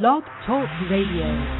Blog Talk Radio.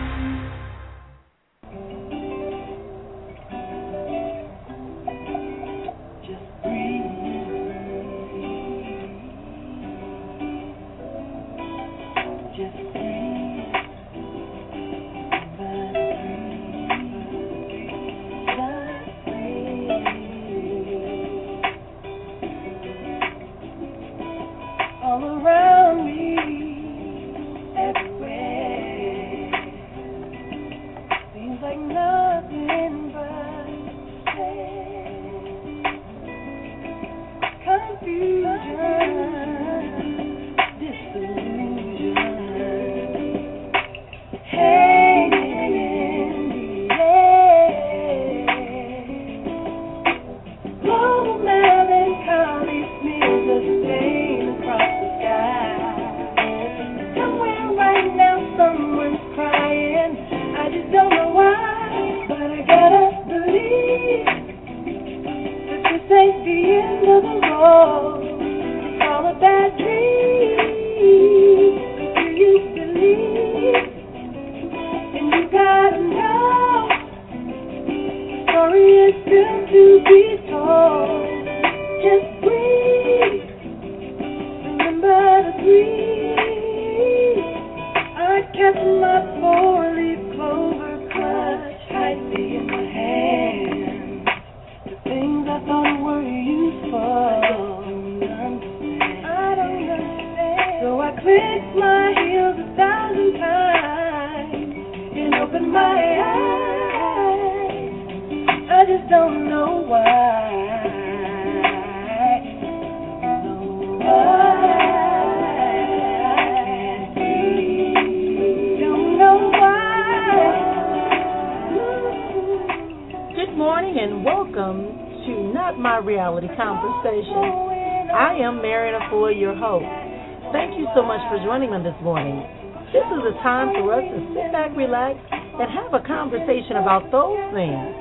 About those things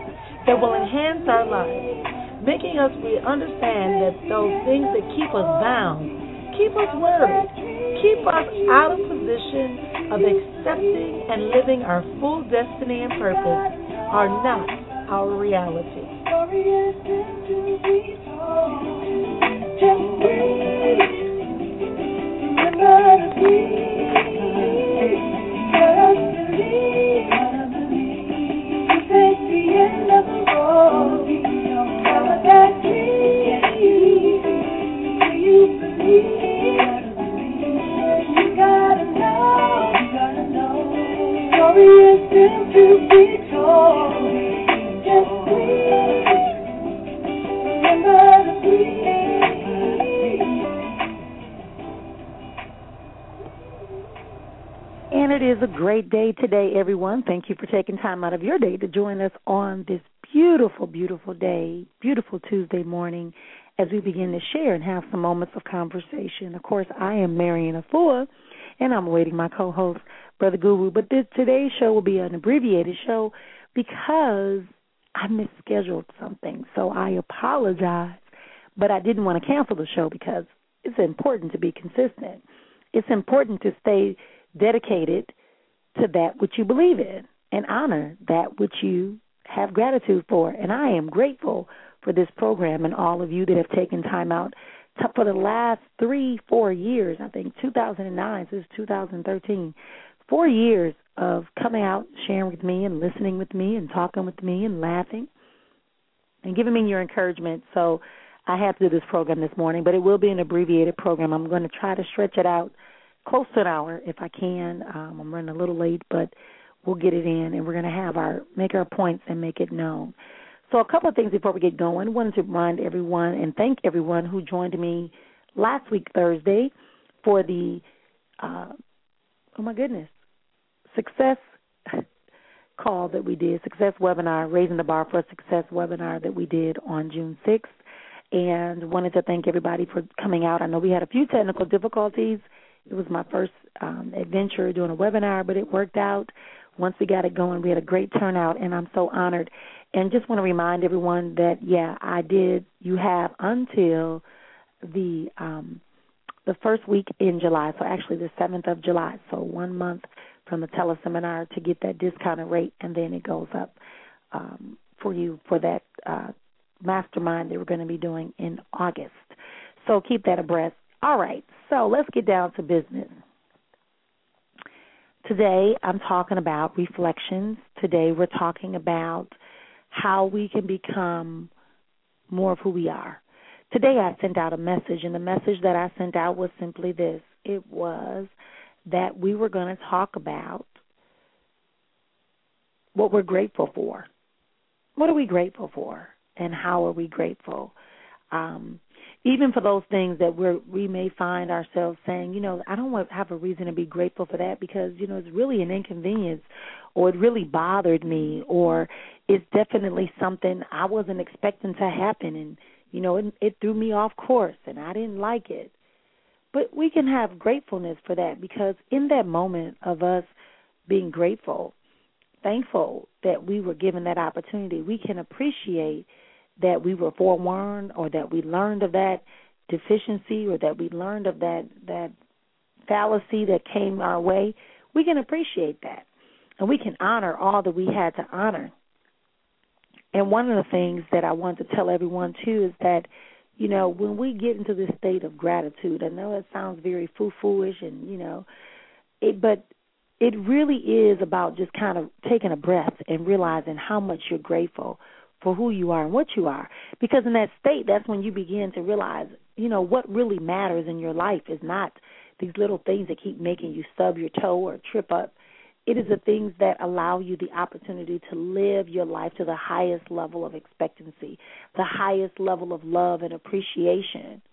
that will enhance our lives, making us understand that those things that keep us bound, keep us worried, keep us out of position of accepting and living our full destiny and purpose are not our reality. Today, everyone, thank you for taking time out of your day to join us on this beautiful, beautiful day, beautiful Tuesday morning as we begin to share and have some moments of conversation. Of course, I am Marrian Efua, and I'm awaiting my co-host, Bro. Guru. But today's show will be an abbreviated show because I misscheduled something, so I apologize, but I didn't want to cancel the show because it's important to be consistent. It's important to stay dedicated to that which you believe in and honor that which you have gratitude for. And I am grateful for this program and all of you that have taken time out for the last 3-4 years, I think 2009 since 2013, 4 years of coming out, sharing with me and listening with me and talking with me and laughing and giving me your encouragement. So I have to do this program this morning, but it will be an abbreviated program. I'm going to try to stretch it out close to an hour if I can. I'm running a little late, but we'll get it in, and we're going to make our points and make it known. So a couple of things before we get going. I wanted to remind everyone and thank everyone who joined me last week Thursday for the, success call that we did, success webinar, Raising the Bar for a Success webinar that we did on June 6th, and wanted to thank everybody for coming out. I know we had a few technical difficulties. It was my first adventure doing a webinar, but it worked out. Once we got it going, we had a great turnout, and I'm so honored. And just want to remind everyone that, you have until the first week in July, so actually the 7th of July, so 1 month from a teleseminar to get that discounted rate, and then it goes up for you for that mastermind that we're going to be doing in August. So keep that abreast. All right, so let's get down to business. Today I'm talking about reflections. Today we're talking about how we can become more of who we are. Today I sent out a message, and the message that I sent out was simply this. It was that we were going to talk about what we're grateful for. What are we grateful for, and how are we grateful? Even for those things that we may find ourselves saying, I don't want to have a reason to be grateful for that because, it's really an inconvenience, or it really bothered me, or it's definitely something I wasn't expecting to happen, and, it threw me off course and I didn't like it. But we can have gratefulness for that, because in that moment of us being grateful, thankful that we were given that opportunity, we can appreciate that we were forewarned, or that we learned of that deficiency, or that we learned of that fallacy that came our way. We can appreciate that, and we can honor all that we had to honor. And one of the things that I want to tell everyone, too, is that, when we get into this state of gratitude, I know it sounds very foo-foo-ish, and, but it really is about just kind of taking a breath and realizing how much you're grateful for who you are and what you are. Because in that state, that's when you begin to realize, what really matters in your life is not these little things that keep making you stub your toe or trip up. It is the things that allow you the opportunity to live your life to the highest level of expectancy, the highest level of love and appreciation.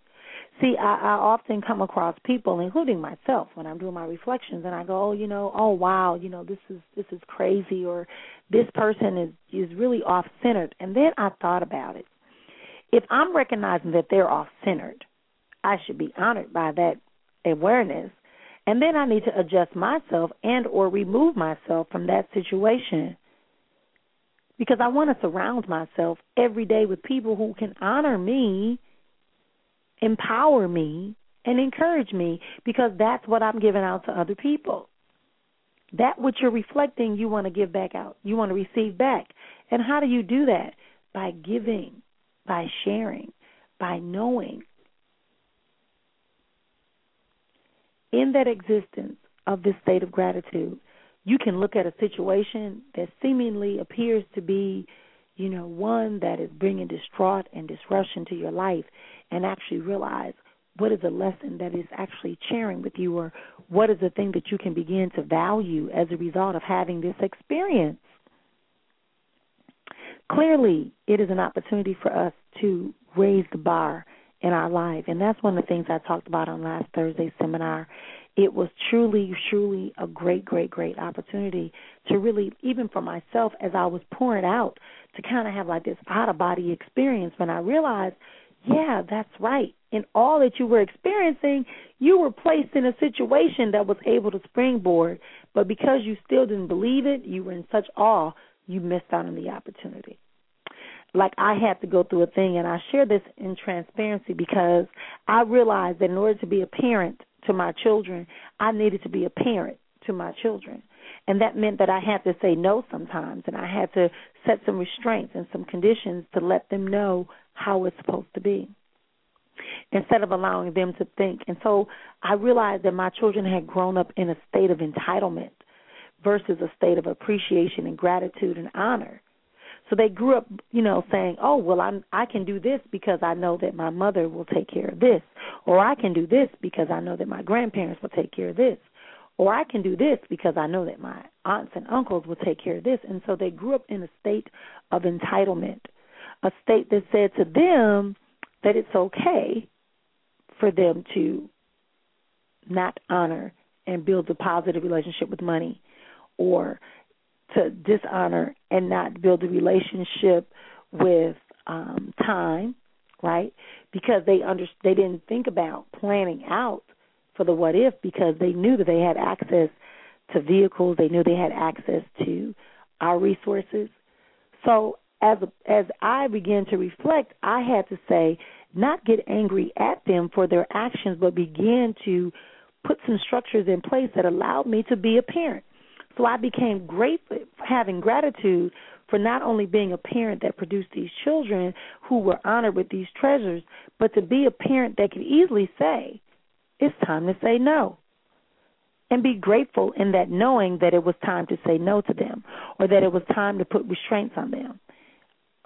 See, I often come across people, including myself, when I'm doing my reflections, and I go, oh, wow, this is crazy, or this person is really off-centered. And then I thought about it. If I'm recognizing that they're off-centered, I should be honored by that awareness, and then I need to adjust myself and or remove myself from that situation, because I want to surround myself every day with people who can honor me, empower me, and encourage me, because that's what I'm giving out to other people. That which you're reflecting, you want to give back out. You want to receive back. And how do you do that? By giving, by sharing, by knowing. In that existence of this state of gratitude, you can look at a situation that seemingly appears to be, one that is bringing distraught and disruption to your life, and actually realize what is the lesson that is actually sharing with you, or what is the thing that you can begin to value as a result of having this experience. Clearly, it is an opportunity for us to raise the bar in our life, and that's one of the things I talked about on last Thursday's seminar. It was truly, truly a great, great, great opportunity to really, even for myself, as I was pouring out, to kind of have like this out-of-body experience when I realized, yeah, that's right. In all that you were experiencing, you were placed in a situation that was able to springboard, but because you still didn't believe it, you were in such awe, you missed out on the opportunity. Like, I had to go through a thing, and I share this in transparency because I realized that in order to be a parent to my children, I needed to be a parent to my children. And that meant that I had to say no sometimes, and I had to set some restraints and some conditions to let them know how it's supposed to be, instead of allowing them to think. And so I realized that my children had grown up in a state of entitlement versus a state of appreciation and gratitude and honor. So they grew up, saying, oh, well, I can do this because I know that my mother will take care of this, or I can do this because I know that my grandparents will take care of this, or I can do this because I know that my aunts and uncles will take care of this. And so they grew up in a state of entitlement, a state that said to them that it's okay for them to not honor and build a positive relationship with money, or to dishonor and not build a relationship with time, right? Because they didn't think about planning out for the what if, because they knew that they had access to vehicles, they knew they had access to our resources. So as I began to reflect, I had to say, not get angry at them for their actions, but begin to put some structures in place that allowed me to be a parent. So I became grateful, having gratitude for not only being a parent that produced these children who were honored with these treasures, but to be a parent that could easily say, it's time to say no. And be grateful in that, knowing that it was time to say no to them, or that it was time to put restraints on them.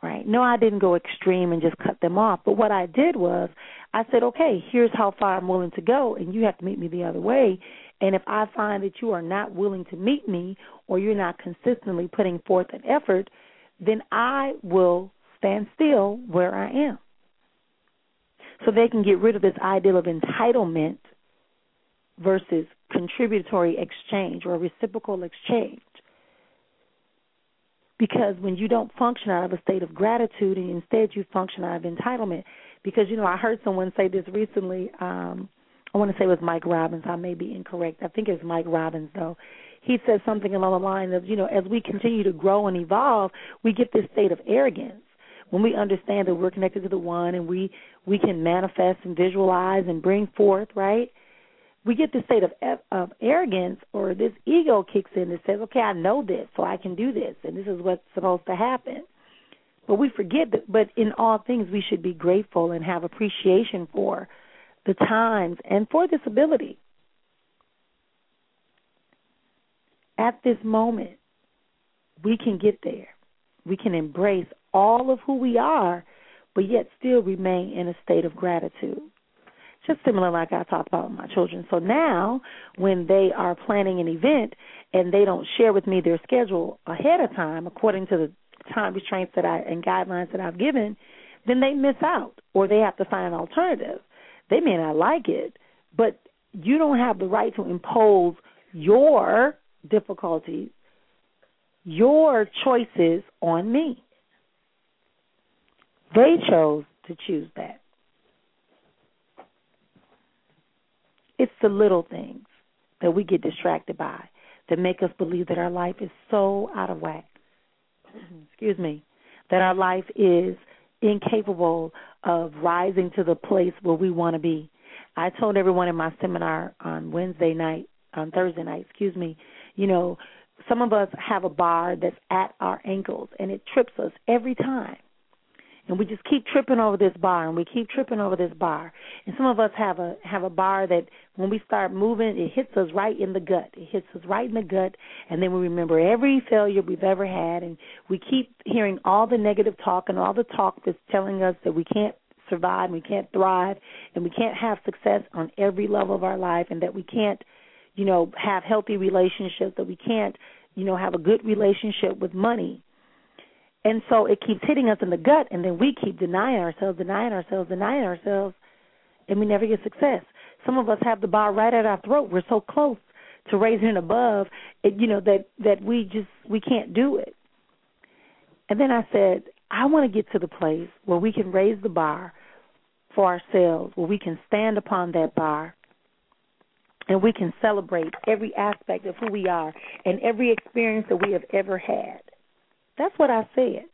Right? No, I didn't go extreme and just cut them off. But what I did was I said, okay, here's how far I'm willing to go, and you have to meet me the other way. And if I find that you are not willing to meet me, or you're not consistently putting forth an effort, then I will stand still where I am. So they can get rid of this idea of entitlement versus contributory exchange or reciprocal exchange. Because when you don't function out of a state of gratitude and instead you function out of entitlement, because, you know, I heard someone say this recently, I want to say it was Mike Robbins. I may be incorrect. I think it's Mike Robbins, though. He said something along the line of, you know, as we continue to grow and evolve, we get this state of arrogance when we understand that we're connected to the one and we can manifest and visualize and bring forth, right? We get this state of arrogance, or this ego kicks in that says, okay, I know this, so I can do this, and this is what's supposed to happen. But we forget that, but in all things, we should be grateful and have appreciation for the times and for this ability. At this moment, we can get there. We can embrace all of who we are, but yet still remain in a state of gratitude. Just similar like I talked about with my children. So now when they are planning an event and they don't share with me their schedule ahead of time according to the time restraints that I and guidelines that I've given, then they miss out or they have to find an alternative. They may not like it, but you don't have the right to impose your difficulties, your choices on me. They chose to choose that. It's the little things that we get distracted by that make us believe that our life is so out of whack, excuse me, that our life is incapable of rising to the place where we want to be. I told everyone in my seminar on Thursday night, you know, some of us have a bar that's at our ankles and it trips us every time. And we just keep tripping over this bar, and we keep tripping over this bar. And some of us have a bar that when we start moving, it hits us right in the gut. It hits us right in the gut, and then we remember every failure we've ever had, and we keep hearing all the negative talk and all the talk that's telling us that we can't survive, we can't thrive, and we can't have success on every level of our life, and that we can't, you know, have healthy relationships, that we can't, you know, have a good relationship with money. And so it keeps hitting us in the gut, and then we keep denying ourselves, and we never get success. Some of us have the bar right at our throat. We're so close to raising it above, you know, that we can't do it. And then I said, I want to get to the place where we can raise the bar for ourselves, where we can stand upon that bar, and we can celebrate every aspect of who we are and every experience that we have ever had. That's what I said.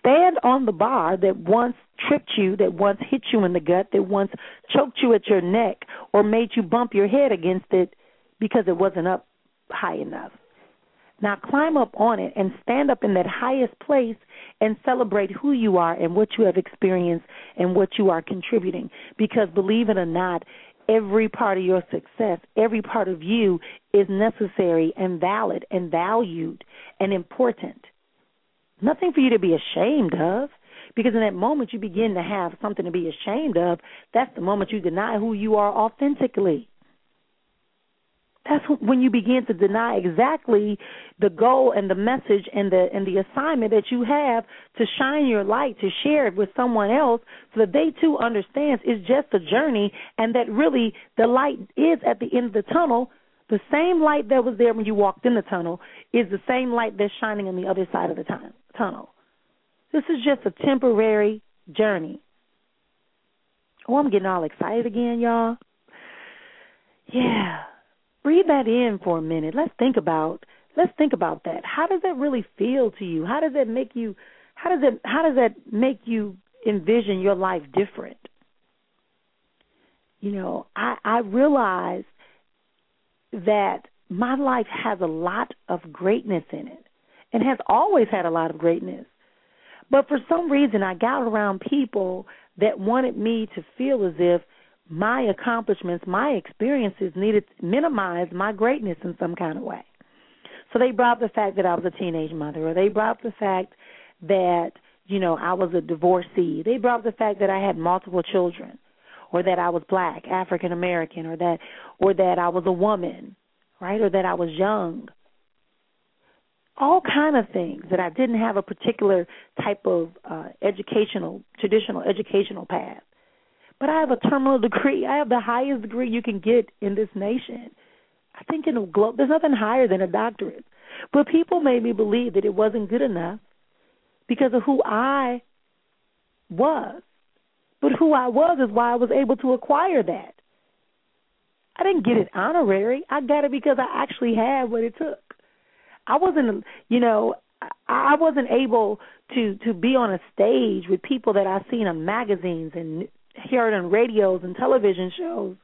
Stand on the bar that once tripped you, that once hit you in the gut, that once choked you at your neck or made you bump your head against it because it wasn't up high enough. Now climb up on it and stand up in that highest place and celebrate who you are and what you have experienced and what you are contributing. Because believe it or not, every part of your success, every part of you is necessary and valid and valued and important. Nothing for you to be ashamed of, because in that moment you begin to have something to be ashamed of. That's the moment you deny who you are authentically. That's when you begin to deny exactly the goal and the message and the assignment that you have to shine your light, to share it with someone else so that they too understand it's just a journey and that really the light is at the end of the tunnel. The same light that was there when you walked in the tunnel is the same light that's shining on the other side of the tunnel. This is just a temporary journey. Oh, I'm getting all excited again, y'all. Yeah. Breathe that in for a minute. Let's think about that. How does that really feel to you? How does that make you envision your life different? You know, I realized that my life has a lot of greatness in it and has always had a lot of greatness. But for some reason, I got around people that wanted me to feel as if my accomplishments, my experiences needed to minimize my greatness in some kind of way. So they brought up the fact that I was a teenage mother, or they brought up the fact that, you know, I was a divorcee. They brought up the fact that I had multiple children, or that I was black, African American, or that I was a woman, right, or that I was young. All kind of things, that I didn't have a particular type of traditional educational path. But I have a terminal degree. I have the highest degree you can get in this nation. I think in the globe, there's nothing higher than a doctorate. But people made me believe that it wasn't good enough because of who I was. But who I was is why I was able to acquire that. I didn't get it honorary. I got it because I actually had what it took. I wasn't, you know, I wasn't able to be on a stage with people that I've seen in magazines and heard on radios and television shows,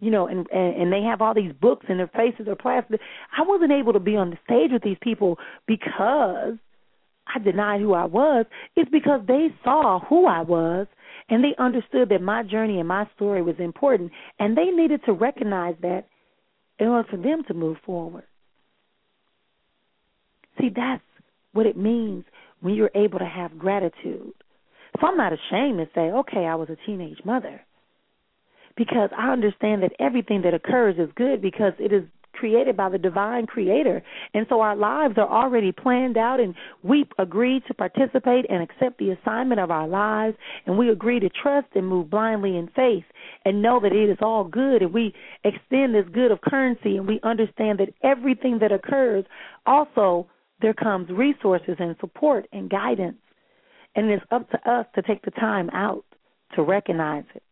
you know, and they have all these books and their faces are plastic. I wasn't able to be on the stage with these people because I denied who I was. It's because they saw who I was and they understood that my journey and my story was important, and they needed to recognize that in order for them to move forward. See, that's what it means when you're able to have gratitude. So I'm not ashamed to say, okay, I was a teenage mother, because I understand that everything that occurs is good because it is created by the divine creator. And so our lives are already planned out, and we agree to participate and accept the assignment of our lives, and we agree to trust and move blindly in faith and know that it is all good, and we extend this good of currency, and we understand that everything that occurs also there comes resources and support and guidance, and it's up to us to take the time out to recognize it.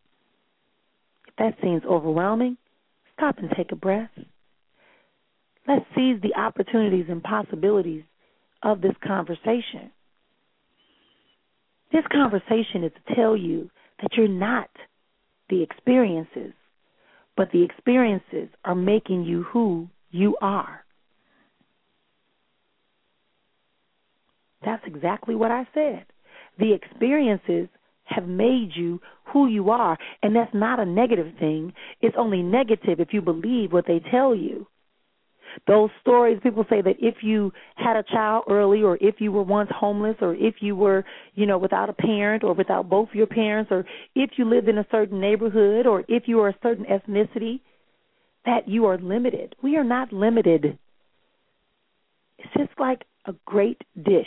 If that seems overwhelming, stop and take a breath. Let's seize the opportunities and possibilities of this conversation. This conversation is to tell you that you're not the experiences, but the experiences are making you who you are. That's exactly what I said. The experiences have made you who you are, and that's not a negative thing. It's only negative if you believe what they tell you. Those stories, people say that if you had a child early, or if you were once homeless, or if you were, you know, without a parent or without both your parents, or if you lived in a certain neighborhood, or if you are a certain ethnicity, that you are limited. We are not limited. It's just like a great dish.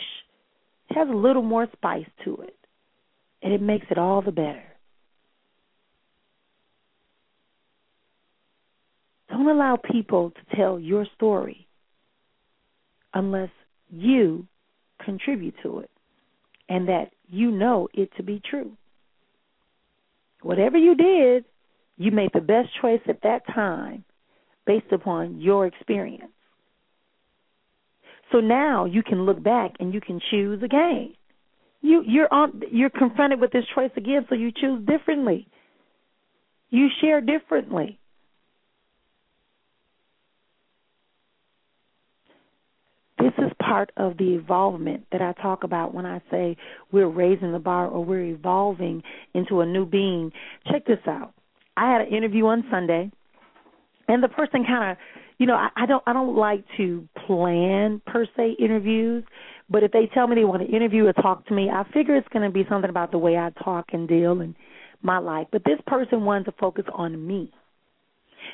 It has a little more spice to it, and it makes it all the better. Don't allow people to tell your story unless you contribute to it and that you know it to be true. Whatever you did, you made the best choice at that time based upon your experience. So now you can look back and you can choose again. You're confronted with this choice again, so you choose differently. You share differently. This is part of the evolvement that I talk about when I say we're raising the bar or we're evolving into a new being. Check this out. I had an interview on Sunday, and the person kind of, you know, I don't like to plan per se interviews, but if they tell me they want to interview or talk to me, I figure it's going to be something about the way I talk and deal in my life. But this person wanted to focus on me.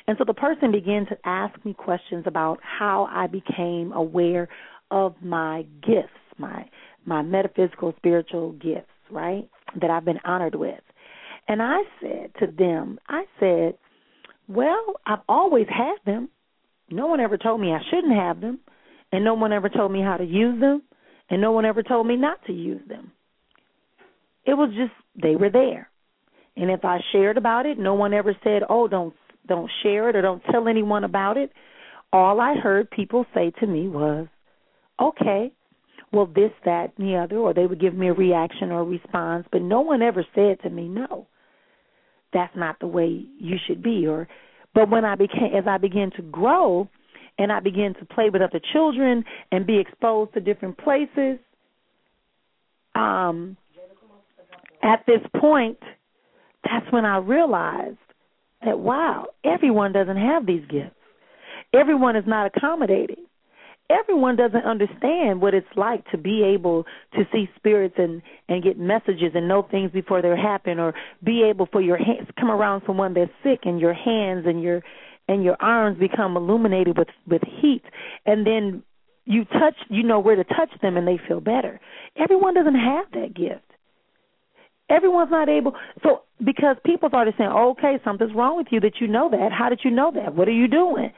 And so the person began to ask me questions about how I became aware of my gifts, my metaphysical, spiritual gifts, right, that I've been honored with. And I said to them, well, I've always had them. No one ever told me I shouldn't have them, and no one ever told me how to use them, and no one ever told me not to use them. It was just they were there. And if I shared about it, no one ever said, oh, don't share it or don't tell anyone about it. All I heard people say to me was, okay, well, this, that, and the other, or they would give me a reaction or a response, but no one ever said to me, no, that's not the way you should be. But when I began to grow and I begin to play with other children and be exposed to different places, at this point, that's when I realized that, wow, everyone doesn't have these gifts. Everyone is not accommodating. Everyone doesn't understand what it's like to be able to see spirits and get messages and know things before they happen, or be able for your hands come around someone that's sick and your hands and your arms become illuminated with heat, and then you touch, you know where to touch them and they feel better. Everyone doesn't have that gift. Everyone's not able, so because people started saying, okay, something's wrong with you that you know that. How did you know that? What are you doing?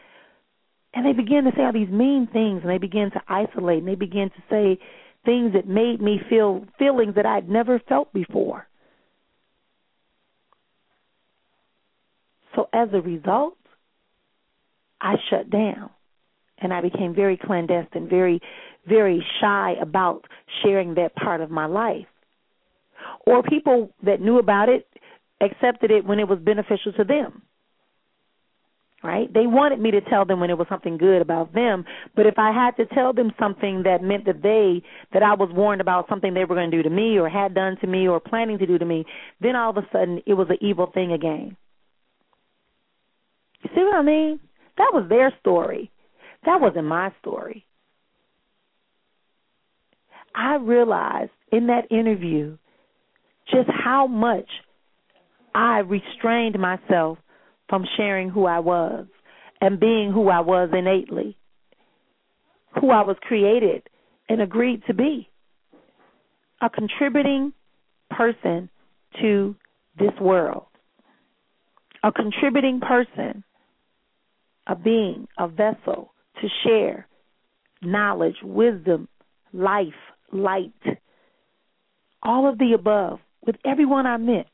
And they begin to say all these mean things, and they begin to isolate, and they begin to say things that made me feel feelings that I'd never felt before. So as a result, I shut down, and I became very clandestine, very, very shy about sharing that part of my life. Or people that knew about it accepted it when it was beneficial to them. Right? They wanted me to tell them when it was something good about them, but if I had to tell them something that meant that I was warned about something they were going to do to me or had done to me or planning to do to me, then all of a sudden it was an evil thing again. You see what I mean? That was their story. That wasn't my story. I realized in that interview just how much I restrained myself from sharing who I was and being who I was innately, who I was created and agreed to be, a contributing person to this world, a contributing person, a being, a vessel to share knowledge, wisdom, life, light, all of the above with everyone I met.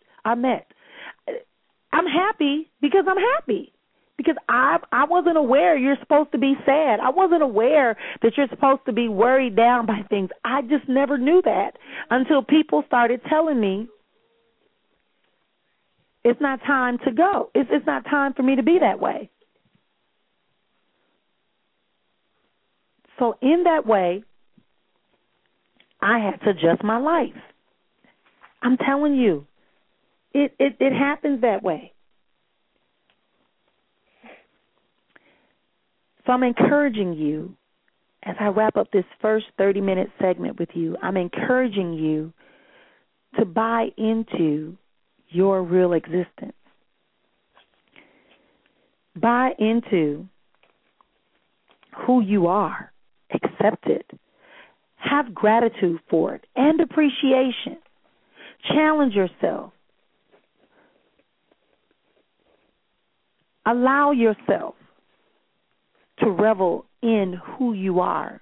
I'm happy because I'm happy, because I wasn't aware you're supposed to be sad. I wasn't aware that you're supposed to be worried down by things. I just never knew that until people started telling me it's not time to go. It's not time for me to be that way. So in that way, I had to adjust my life. I'm telling you. It happens that way. So I'm encouraging you, as I wrap up this first 30-minute segment with you, I'm encouraging you to buy into your real existence. Buy into who you are. Accept it. Have gratitude for it and appreciation. Challenge yourself. Allow yourself to revel in who you are.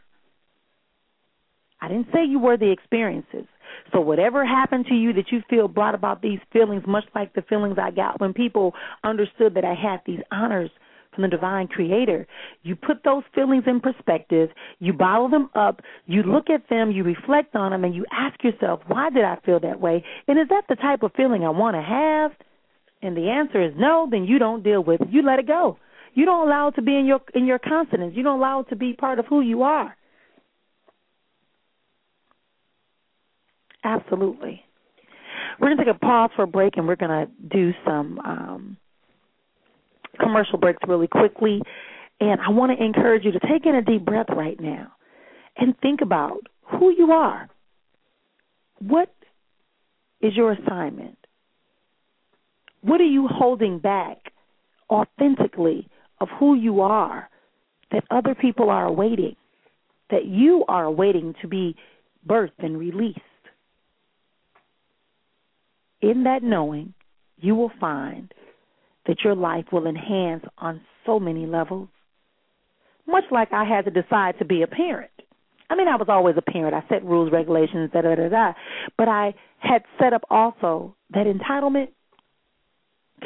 I didn't say you were the experiences. So whatever happened to you that you feel brought about these feelings, much like the feelings I got when people understood that I had these honors from the divine creator, you put those feelings in perspective, you bottle them up, you look at them, you reflect on them, and you ask yourself, why did I feel that way? And is that the type of feeling I want to have? And the answer is no, then you don't deal with it. You let it go. You don't allow it to be in your consonants. You don't allow it to be part of who you are. Absolutely. We're going to take a pause for a break, and we're going to do some commercial breaks really quickly. And I want to encourage you to take in a deep breath right now and think about who you are. What is your assignment? What are you holding back authentically of who you are that other people are awaiting, that you are awaiting to be birthed and released? In that knowing, you will find that your life will enhance on so many levels, much like I had to decide to be a parent. I mean, I was always a parent. I set rules, regulations, da-da-da-da, but I had set up also that entitlement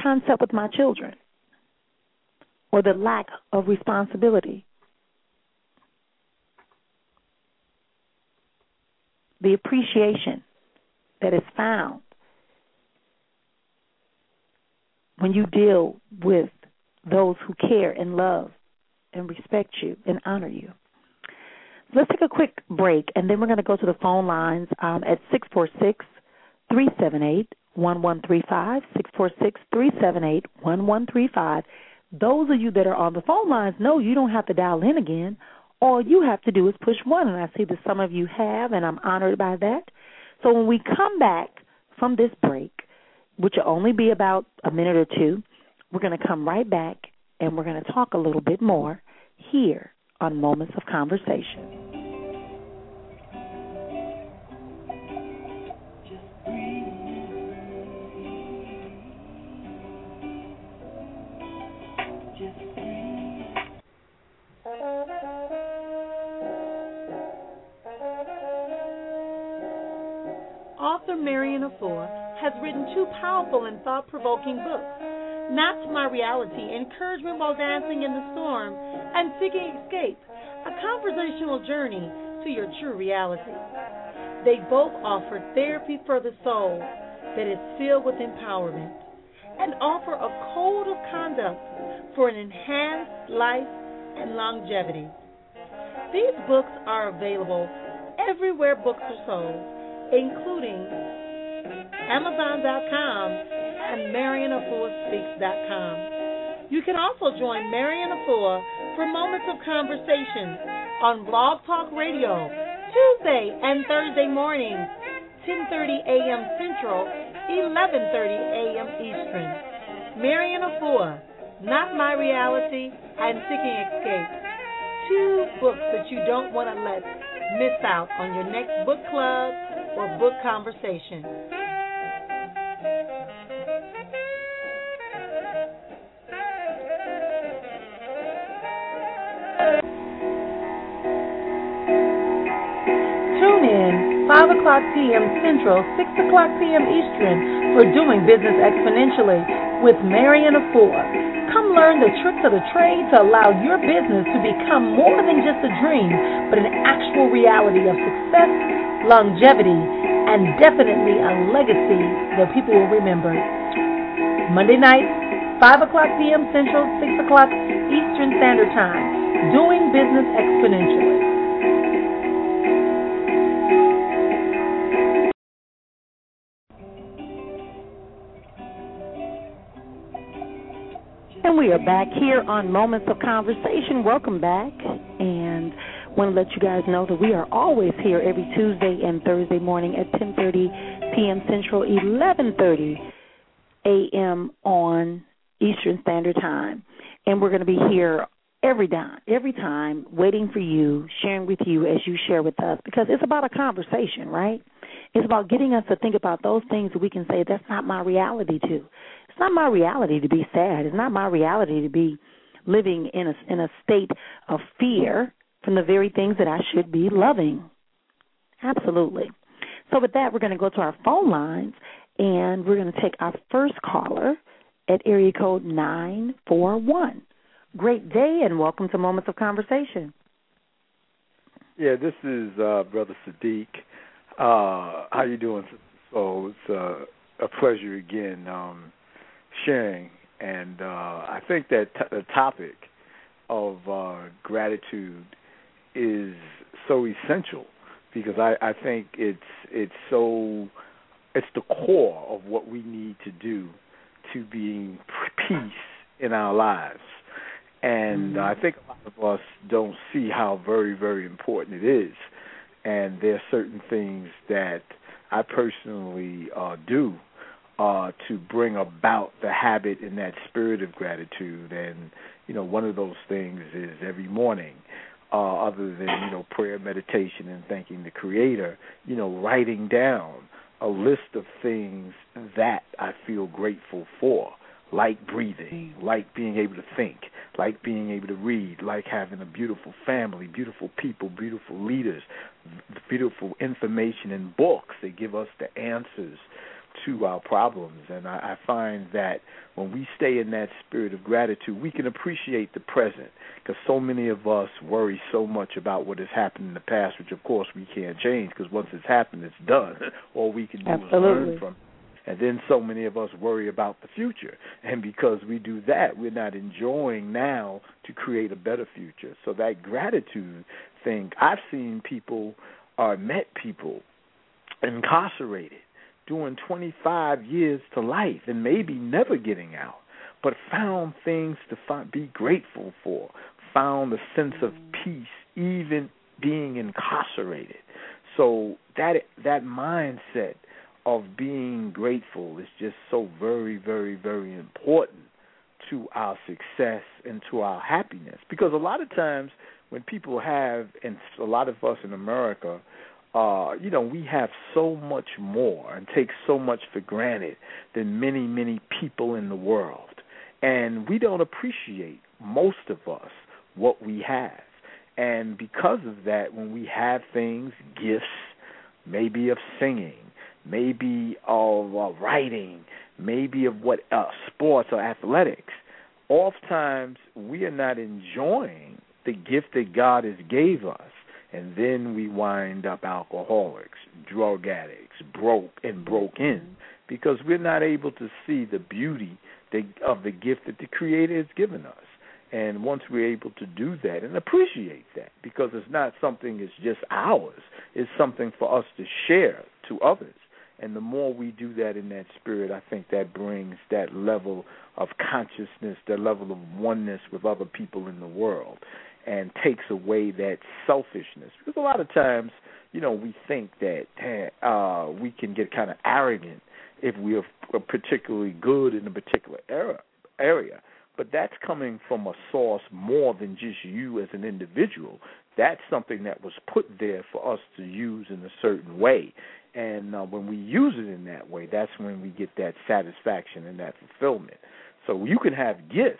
concept with my children, or the lack of responsibility, the appreciation that is found when you deal with those who care and love and respect you and honor you. Let's take a quick break, and then we're going to go to the phone lines at 646-378-1135, 646-378-1135. Those of you that are on the phone lines know you don't have to dial in again. All you have to do is push 1, and I see that some of you have, and I'm honored by that. So when we come back from this break, which will only be about a minute or two, we're going to come right back, and we're going to talk a little bit more here on Moments of Conversation. Author Marrian Efua has written 2 powerful and thought-provoking books, Not My Reality, Encouragement While Dancing in the Storm and Seeking ESCAPE, A Conversational Journey to Your True Reality. They both offer therapy for the soul that is filled with empowerment and offer a code of conduct for an enhanced life and longevity. These books are available everywhere books are sold, including Amazon.com and MarrianEfuaSpeaks.com. You can also join Marrian Efua for Moments of Conversation on Blog Talk Radio, Tuesday and Thursday mornings, 10:30 a.m. Central, 11:30 a.m. Eastern. Marrian Efua, Not My Reality, and Seeking ESCAPE. 2 books that you don't want to let miss out on your next book club or book conversation. Tune in 5 o'clock p.m. Central, 6 o'clock p.m. Eastern for Doing Business Exponentially with Marrian Efua. Come learn the tricks of the trade to allow your business to become more than just a dream, but an actual reality of success, longevity, and definitely a legacy that people will remember. Monday night, 5 o'clock p.m. Central, 6 o'clock Eastern Standard Time, Doing Business Exponentially. And we are back here on Moments of Conversation. Welcome back. And want to let you guys know that we are always here every Tuesday and Thursday morning at 10:30 p.m. Central, 11:30 a.m. on Eastern Standard Time. And we're going to be here every time waiting for you, sharing with you as you share with us, because it's about a conversation, right? It's about getting us to think about those things that we can say, that's not my reality too. It's not my reality to be sad. It's not my reality to be living in a state of fear from the very things that I should be loving. Absolutely. So with that, we're going to go to our phone lines, and we're going to take our first caller at area code 941. Great day, and welcome to Moments of Conversation. Yeah, this is Brother Sadiq. How you doing? So it's a pleasure again. Sharing, and I think that the topic of gratitude is so essential, because I think it's the core of what we need to do to being peace in our lives, and I think a lot of us don't see how very, very important it is, and there are certain things that I personally do to bring about the habit and that spirit of gratitude. And, you know, one of those things is every morning, other than, you know, prayer, meditation, and thanking the Creator, you know, writing down a list of things that I feel grateful for, like breathing, like being able to think, like being able to read, like having a beautiful family, beautiful people, beautiful leaders, beautiful information and books that give us the answers to our problems. And I find that when we stay in that spirit of gratitude, we can appreciate the present, because so many of us worry so much about what has happened in the past, which of course we can't change, because once it's happened, it's done. All we can do is learn from it And then so many of us worry about the future. And because we do that, we're not enjoying now to create a better future. So that gratitude thing, I've seen people or met people incarcerated doing 25 years to life and maybe never getting out, but found things to be grateful for, found a sense of peace even being incarcerated. So that mindset of being grateful is just so very, very, very important to our success and to our happiness. Because a lot of times when people have, and a lot of us in America, we have so much more and take so much for granted than many, many people in the world. And we don't appreciate, most of us, what we have. And because of that, when we have things, gifts, maybe of singing, maybe of writing, maybe of what else, sports or athletics, oftentimes we are not enjoying the gift that God has gave us. And then we wind up alcoholics, drug addicts, broken, because we're not able to see the beauty of the gift that the Creator has given us. And once we're able to do that and appreciate that, because it's not something that's just ours, it's something for us to share to others. And the more we do that in that spirit, I think that brings that level of consciousness, that level of oneness with other people in the world, and takes away that selfishness. Because a lot of times, we think that we can get kind of arrogant if we are particularly good in a particular area. But that's coming from a source more than just you as an individual. That's something that was put there for us to use in a certain way. And when we use it in that way, that's when we get that satisfaction and that fulfillment. So you can have gifts,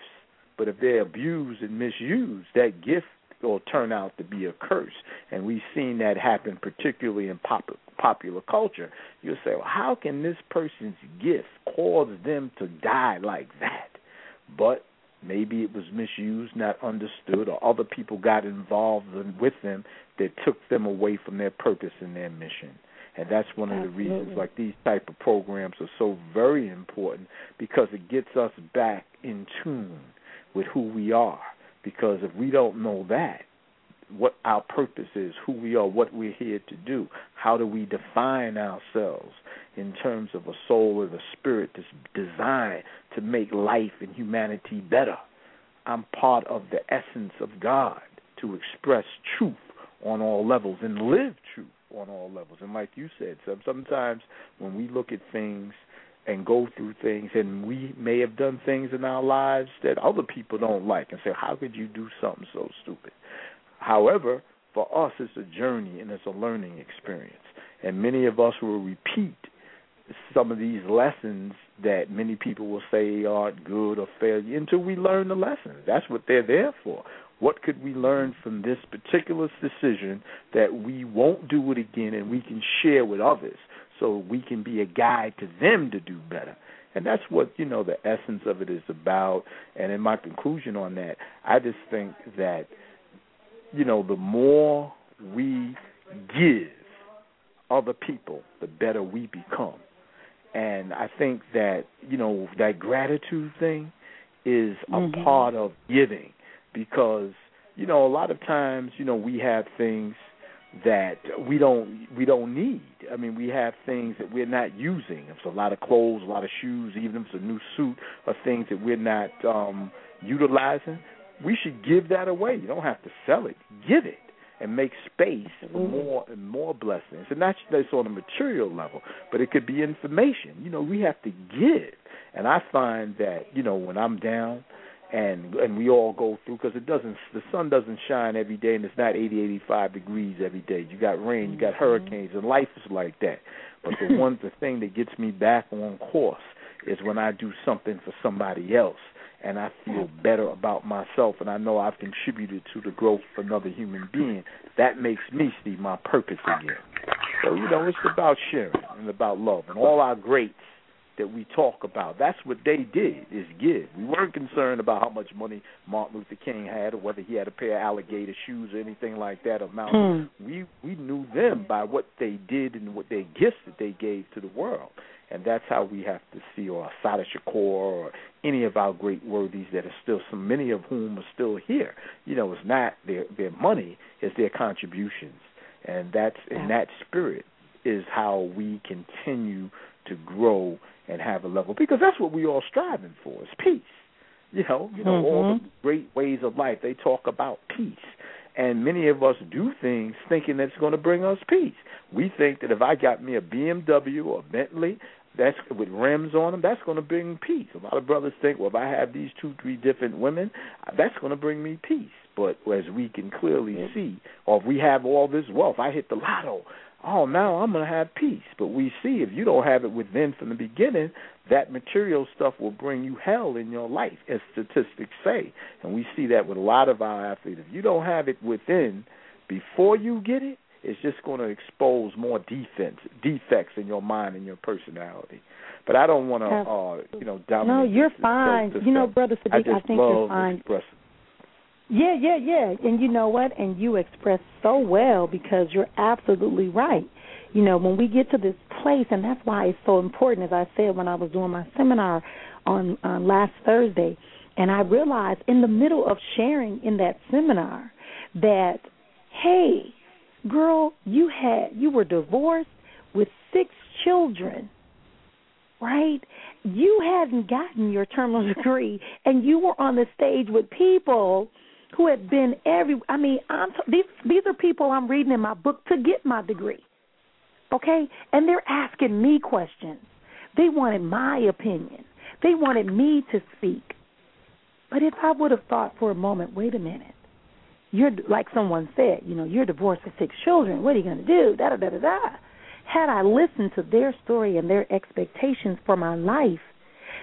but if they're abused and misused, that gift will turn out to be a curse. And we've seen that happen particularly in popular culture. You'll say, well, how can this person's gift cause them to die like that? But maybe it was misused, not understood, or other people got involved with them that took them away from their purpose and their mission. And that's one of the reasons like these type of programs are so very important, because it gets us back in tune with who we are. Because if we don't know that, what our purpose is, who we are, what we're here to do, how do we define ourselves in terms of a soul and a spirit that's designed to make life and humanity better. I'm part of the essence of God to express truth on all levels and live truth on all levels. And like you said, sometimes when we look at things and go through things, and we may have done things in our lives that other people don't like and say, how could you do something so stupid? However, for us, it's a journey and it's a learning experience. And many of us will repeat some of these lessons that many people will say aren't good or failure until we learn the lesson. That's what they're there for. What could we learn from this particular decision that we won't do it again, and we can share with others so we can be a guide to them to do better? And that's what, the essence of it is about. And in my conclusion on that, I just think that, the more we give other people, the better we become. And I think that, that gratitude thing is a part of giving, because, a lot of times, we have things that we don't need. I mean, we have things that we're not using. It's a lot of clothes, a lot of shoes, even if it's a new suit, or things that we're not utilizing. We should give that away. You don't have to sell it. Give it and make space for more and more blessings. And not just on a material level, but it could be information. We have to give. And I find that, when I'm down, and we all go through, because the sun doesn't shine every day, and it's not 80, 85 degrees every day. You got rain, you got hurricanes, and life is like that. But the thing that gets me back on course is when I do something for somebody else, and I feel better about myself, and I know I've contributed to the growth of another human being. That makes me see my purpose again. So, it's about sharing and about love. And all our greats that we talk about. That's what they did, is give. We weren't concerned about how much money Martin Luther King had or whether he had a pair of alligator shoes or anything like that. We knew them by what they did and what their gifts that they gave to the world. And that's how we have to see, or Sada Shakur or any of our great worthies that are still, so many of whom are still here. You know, it's not their money, it's their contributions. And that's in that spirit is how we continue to grow and have a level, because that's what we're all striving for, is peace. You know, all the great ways of life, they talk about peace. And many of us do things thinking that's going to bring us peace. We think that if I got me a BMW or a Bentley that's with rims on them, that's going to bring peace. A lot of brothers think, well, if I have these 2-3 different women, that's going to bring me peace. But as we can clearly see, or if we have all this wealth, I hit the lotto, oh, now I'm going to have peace. But we see if you don't have it within from the beginning, that material stuff will bring you hell in your life, as statistics say. And we see that with a lot of our athletes. If you don't have it within before you get it, it's just going to expose more defects in your mind and your personality. But I don't want to, dominate. No, you're fine. You know, Brother Sadiq, I think you're fine. Yeah. And you know what? And you express so well, because you're absolutely right. You know, when we get to this place, and that's why it's so important, as I said when I was doing my seminar on last Thursday, and I realized in the middle of sharing in that seminar that, hey, girl, you were divorced with 6 children, right? You hadn't gotten your terminal degree, and you were on the stage with people who had been these are people I'm reading in my book to get my degree, okay? And they're asking me questions. They wanted my opinion. They wanted me to speak. But if I would have thought for a moment, wait a minute, you're, like someone said, you know, you're divorced with 6 children. What are you going to do? Da-da-da-da-da. Had I listened to their story and their expectations for my life,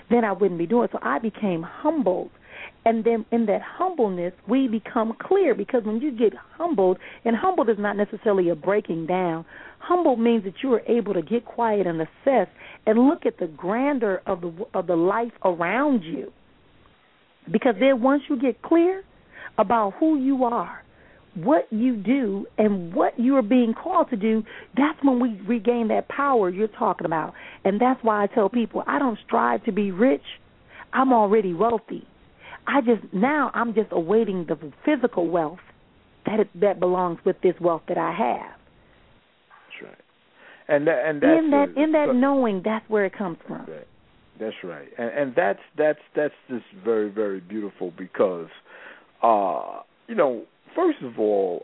then I wouldn't be doing it. So I became humbled. And then in that humbleness, we become clear, because when you get humbled, and humbled is not necessarily a breaking down. Humble means that you are able to get quiet and assess and look at the grandeur of the life around you. Because then once you get clear about who you are, what you do, and what you are being called to do, that's when we regain that power you're talking about. And that's why I tell people, I don't strive to be rich. I'm already wealthy. I'm just awaiting the physical wealth that belongs with this wealth that I have. That's right. And that's in that knowing, that's where it comes from. That's right. And that's just very, very beautiful, because you know, first of all,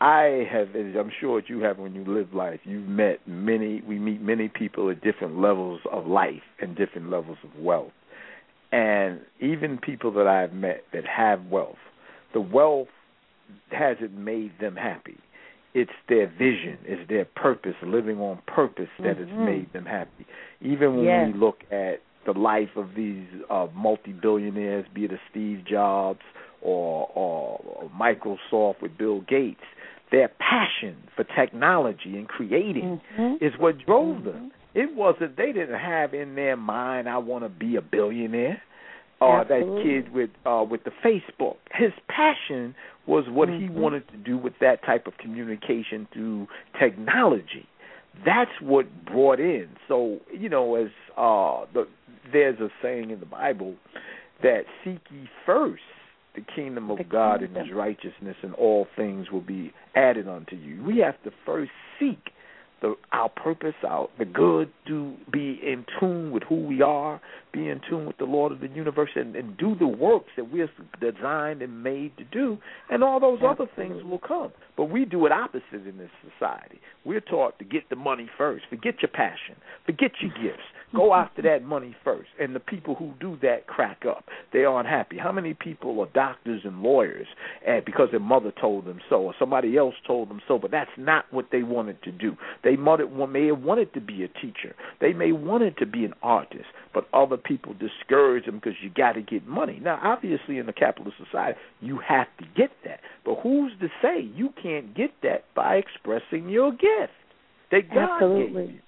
I have, as I'm sure that you have when you live life, we meet many people at different levels of life and different levels of wealth. And even people that I've met that have wealth, the wealth hasn't made them happy. It's their vision, it's their purpose, living on purpose, that has made them happy. Even when we look at the life of these multi-billionaires, be it a Steve Jobs or Microsoft with Bill Gates, their passion for technology and creating is what drove them. It wasn't, they didn't have in their mind, I want to be a billionaire. Or that kid with the Facebook, his passion was what he wanted to do with that type of communication through technology. That's what brought in. So, you know, as there's a saying in the Bible that seek ye first the kingdom of God and his righteousness, and all things will be added unto you. We have to first seek our purpose, the good, to be in tune with who we are, be in tune with the Lord of the universe, and do the works that we're designed and made to do, and all those other things will come. But we do it opposite in this society. We're taught to get the money first, forget your passion, forget your gifts, go after that money first. And the people who do that crack up. They aren't happy. How many people are doctors and lawyers because their mother told them so, or somebody else told them so, but that's not what they wanted to do. They may have wanted to be a teacher. They may have wanted to be an artist, but other people discourage them because you got to get money. Now, obviously, in the capitalist society, you have to get that. But who's to say you can't get that by expressing your gift that God gave you?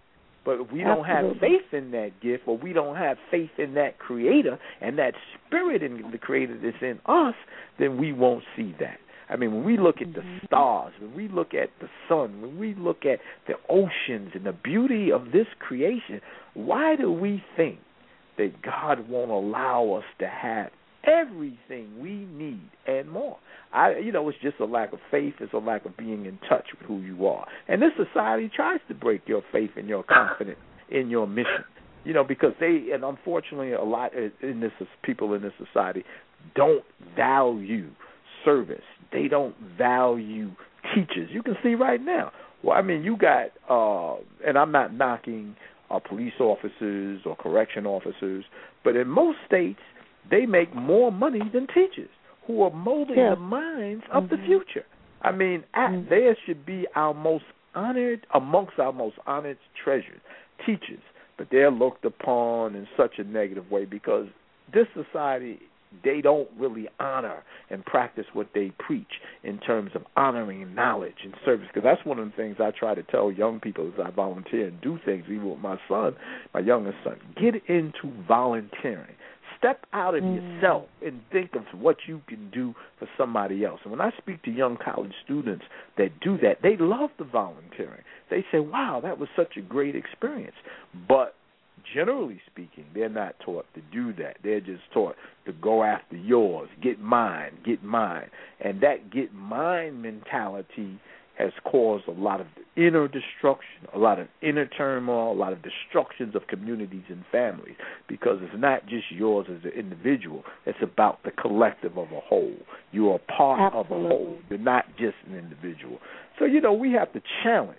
But if we don't have faith in that gift, or we don't have faith in that creator and that spirit in the creator that's in us, then we won't see that. I mean, when we look at the stars, when we look at the sun, when we look at the oceans and the beauty of this creation, why do we think that God won't allow us to have everything we need and more? It's just a lack of faith. It's a lack of being in touch with who you are. And this society tries to break your faith and your confidence in your mission, because and unfortunately a lot in this people in this society don't value service. They don't value teachers. You can see right now. Well, I mean, you got, and I'm not knocking police officers or correction officers, but in most states, they make more money than teachers who are molding the minds of the future. I mean, there should be amongst our most honored treasures, teachers, but they're looked upon in such a negative way because this society, they don't really honor and practice what they preach in terms of honoring knowledge and service. Because that's one of the things I try to tell young people as I volunteer and do things, even with my youngest son, get into volunteering. Step out of yourself and think of what you can do for somebody else. And when I speak to young college students that do that, they love the volunteering. They say, wow, that was such a great experience. But generally speaking, they're not taught to do that. They're just taught to go after yours, get mine. And that get mine mentality has caused a lot of inner destruction, a lot of inner turmoil, a lot of destructions of communities and families, because it's not just yours as an individual. It's about the collective of a whole. You are part of a whole. You're not just an individual. So, we have to challenge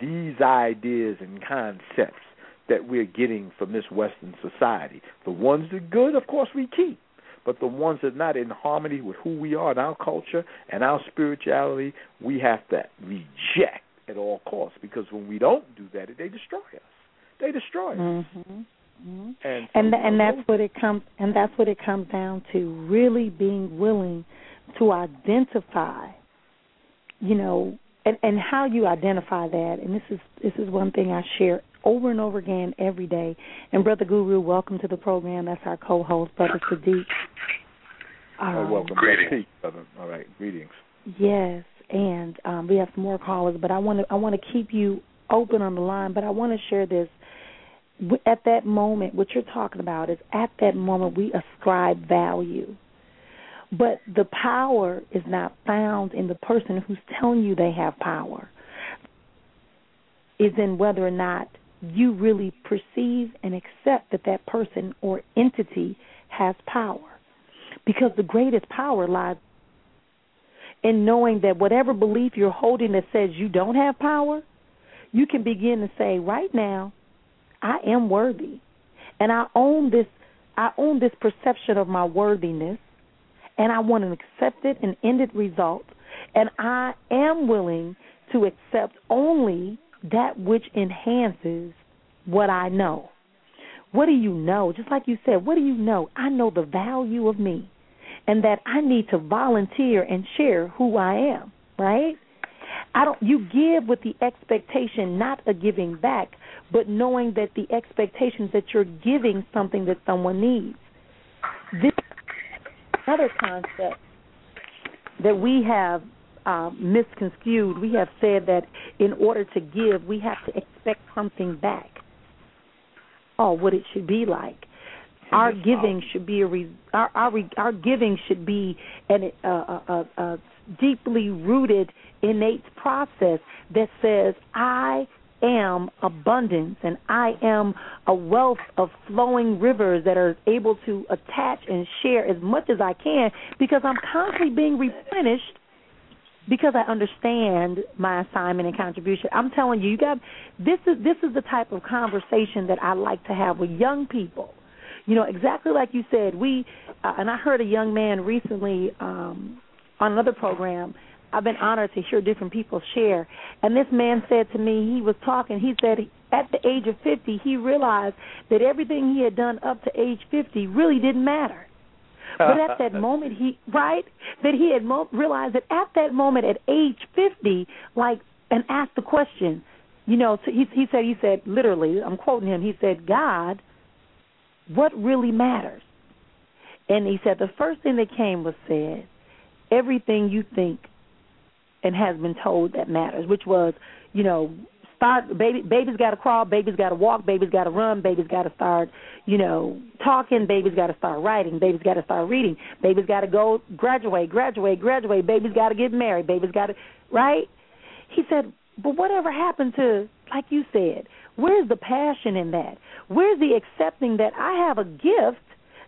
these ideas and concepts that we're getting from this Western society. The ones that are good, of course, we keep. But the ones that are not in harmony with who we are and our culture and our spirituality, we have to reject at all costs, because when we don't do that, they destroy us. Mm-hmm. And that's what it comes down to, really being willing to identify, and how you identify that. And this is one thing I share over and over again every day. And Brother Guru, welcome to the program. That's our co-host, Brother Sadiq. Welcome. Greetings. All right, greetings. Yes, and we have some more callers, but I want to keep you open on the line, but I want to share this. At that moment, what you're talking about is at that moment we ascribe value. But the power is not found in the person who's telling you they have power. It's in whether or not you really perceive and accept that person or entity has power, because the greatest power lies in knowing that whatever belief you're holding that says you don't have power, you can begin to say, right now, I am worthy, and I own this perception of my worthiness, and I want an accepted and ended result, and I am willing to accept only that which enhances what I know. What do you know? Just like you said, what do you know? I know the value of me, and that I need to volunteer and share who I am, right? You give with the expectation, not a giving back, but knowing that the expectations that you're giving something that someone needs. This is another concept that we have misconstrued. We have said that in order to give, we have to expect something back. Oh, what it should be like. Our giving should be our giving should be a deeply rooted, innate process that says I am abundance and I am a wealth of flowing rivers that are able to attach and share as much as I can, because I'm constantly being replenished, because I understand my assignment and contribution. I'm telling you, this is the type of conversation that I like to have with young people. Exactly like you said, and I heard a young man recently on another program. I've been honored to hear different people share. And this man said to me, he was talking, he said at the age of 50, he realized that everything he had done up to age 50 really didn't matter. But at that moment, he realized that at that moment at age 50, and asked the question, you know, he said, literally, I'm quoting him, he said, God, what really matters? And he said the first thing that came was said, everything you think and has been told that matters, which was, you know, baby's got to crawl, baby's got to walk, baby's got to run, baby's got to start, you know, talking, baby's got to start writing, baby's got to start reading, baby's got to go graduate, baby's got to get married, baby's got to, right? He said, but whatever happened to, like you said, where's the passion in that? Where's the accepting that I have a gift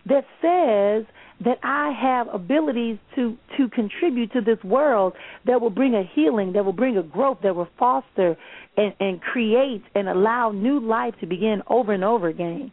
that says that I have abilities to contribute to this world that will bring a healing, that will bring a growth, that will foster and create and allow new life to begin over and over again.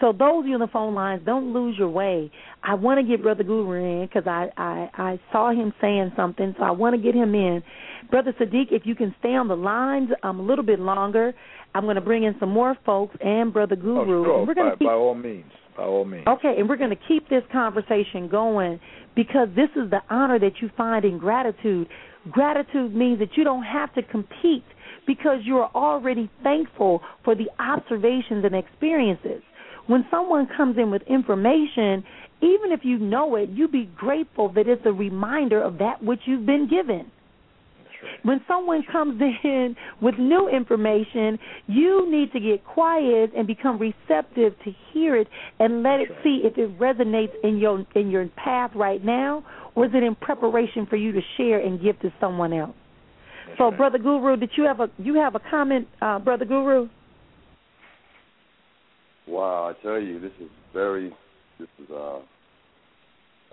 So those of you on the phone lines, don't lose your way. I want to get Brother Guru in because I saw him saying something, so I want to get him in. Brother Sadiq, if you can stay on the lines a little bit longer, I'm going to bring in some more folks and Brother Guru. Oh, sure. We're going to by all means. By all means. Okay, and we're going to keep this conversation going because this is the honor that you find in gratitude. Gratitude means that you don't have to compete because you are already thankful for the observations and experiences. When someone comes in with information, even if you know it, you be grateful that it's a reminder of that which you've been given. When someone comes in with new information, you need to get quiet and become receptive to hear it and let it see if it resonates in your path right now, or is it in preparation for you to share and give to someone else. So, Brother Guru, did you have a comment, Brother Guru? Wow, I tell you,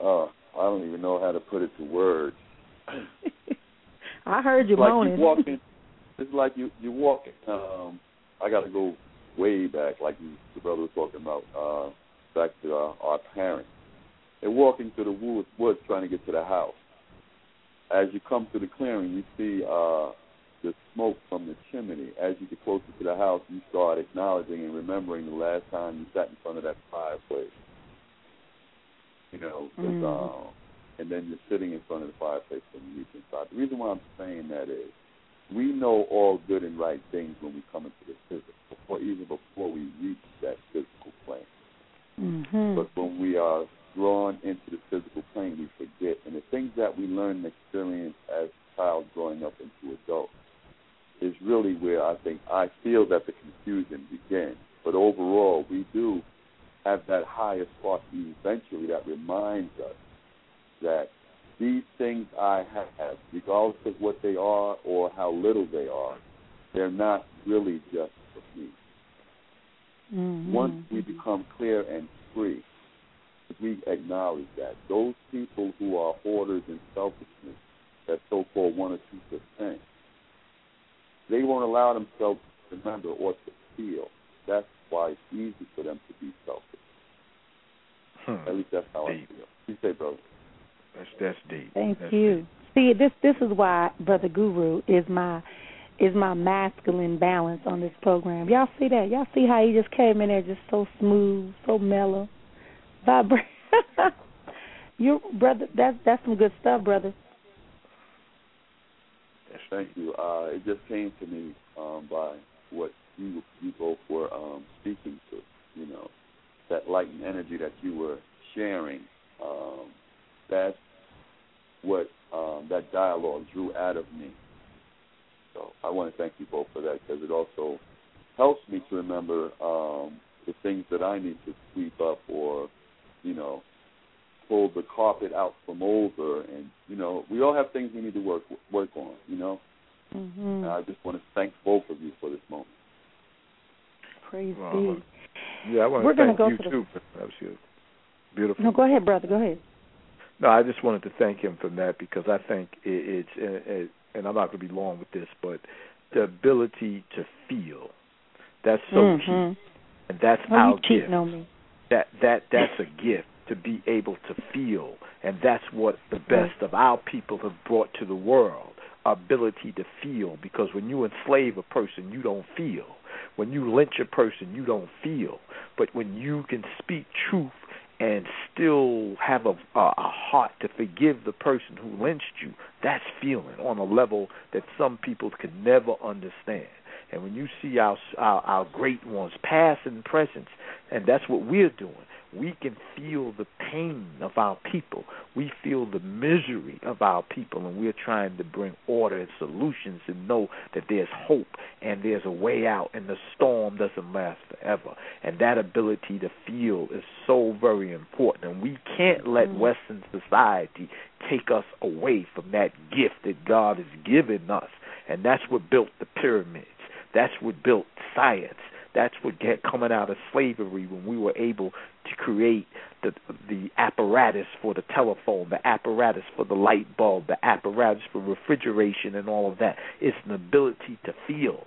I don't even know how to put it to words. I heard you moaning. It's like you're walking. I got to go way back, like the brother was talking about, back to our parents. They're walking through the woods trying to get to the house. As you come through the clearing, you see the smoke from the chimney. As you get closer to the house, you start acknowledging and remembering the last time you sat in front of that fireplace. You know, and then you're sitting in front of the fireplace when you reach inside. The reason why I'm saying that is we know all good and right things when we come into the physical, or even before we reach that physical plane. Mm-hmm. But when we are drawn into the physical plane, we forget. And the things that we learn and experience as a child growing up into adult is really where I feel that the confusion begins. But overall, we do have that higher spark eventually that reminds us that these things I have, regardless of what they are or how little they are, they're not really just for me. Mm-hmm. Once we become clear and free, we acknowledge that those people who are hoarders and selfishness, that so-called 1 or 2%, they won't allow themselves to remember or to feel. That's why it's easy for them to be selfish. At least that's how I feel. You say, brother. That's deep. Thank you. See, this is why Brother Guru is my masculine balance on this program. Y'all see that? Y'all see how he just came in there just so smooth, so mellow. Your brother, that's some good stuff, brother. Thank you. It just came to me by what you both were speaking to. You know, that light and energy that you were sharing. That's what that dialogue drew out of me. So I want to thank you both for that because it also helps me to remember the things that I need to sweep up or, you know, pull the carpet out from over. And, you know, we all have things we need to work on, you know. Mm-hmm. And I just want to thank both of you for this moment. Praise be. Yeah, I want to thank you too. That was beautiful. No, go ahead, brother. Go ahead. No, I just wanted to thank him for that because I think it's and I'm not going to be long with this, but the ability to feel, that's so mm-hmm. key. And that's our gift. That's a gift, to be able to feel, and that's what the best of our people have brought to the world, ability to feel, because when you enslave a person, you don't feel. When you lynch a person, you don't feel. But when you can speak truth, and still have a heart to forgive the person who lynched you, that's feeling on a level that some people could never understand. And when you see our great ones, past and present, and that's what we're doing, we can feel the pain of our people. We feel the misery of our people, and we're trying to bring order and solutions and know that there's hope and there's a way out, and the storm doesn't last forever. And that ability to feel is so very important, and we can't let Western society take us away from that gift that God has given us. And that's what built the pyramids. That's what built science. That's what coming out of slavery, when we were able to create the apparatus for the telephone, the apparatus for the light bulb, the apparatus for refrigeration and all of that. It's an ability to feel,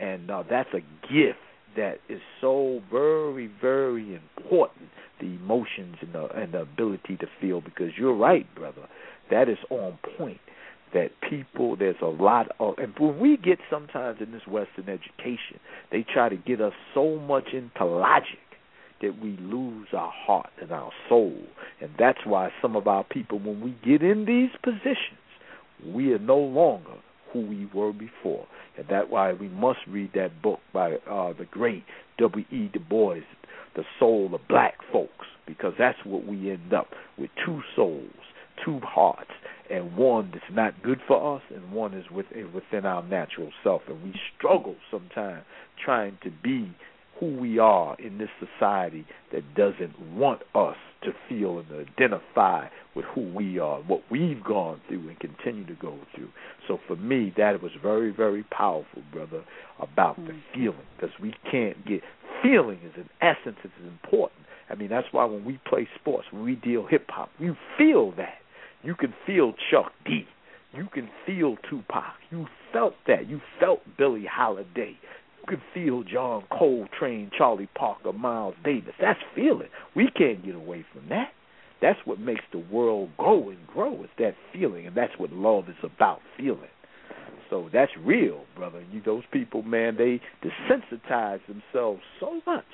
and that's a gift that is so very, very important, the emotions and the ability to feel, because you're right, brother, that is on point. That people, there's a lot of, and when we get sometimes in this Western education, they try to get us so much into logic that we lose our heart and our soul. And that's why some of our people, when we get in these positions, we are no longer who we were before. And that's why we must read that book by the great W.E. Du Bois, The Soul of Black Folks, because that's what we end up with, two souls, two hearts, and one that's not good for us, and one is within our natural self. And we struggle sometimes trying to be who we are in this society that doesn't want us to feel and to identify with who we are, what we've gone through and continue to go through. So for me, that was very, very powerful, brother, about the feeling, because we can't get feeling is an essence, it's important. I mean, that's why when we play sports, when we deal hip-hop, you feel that. You can feel Chuck D. You can feel Tupac. You felt that. You felt Billie Holiday. You can feel John Coltrane, Charlie Parker, Miles Davis. That's feeling. We can't get away from that. That's what makes the world go and grow, is that feeling, and that's what love is about, feeling. So that's real, brother. You, those people, man, they desensitize themselves so much.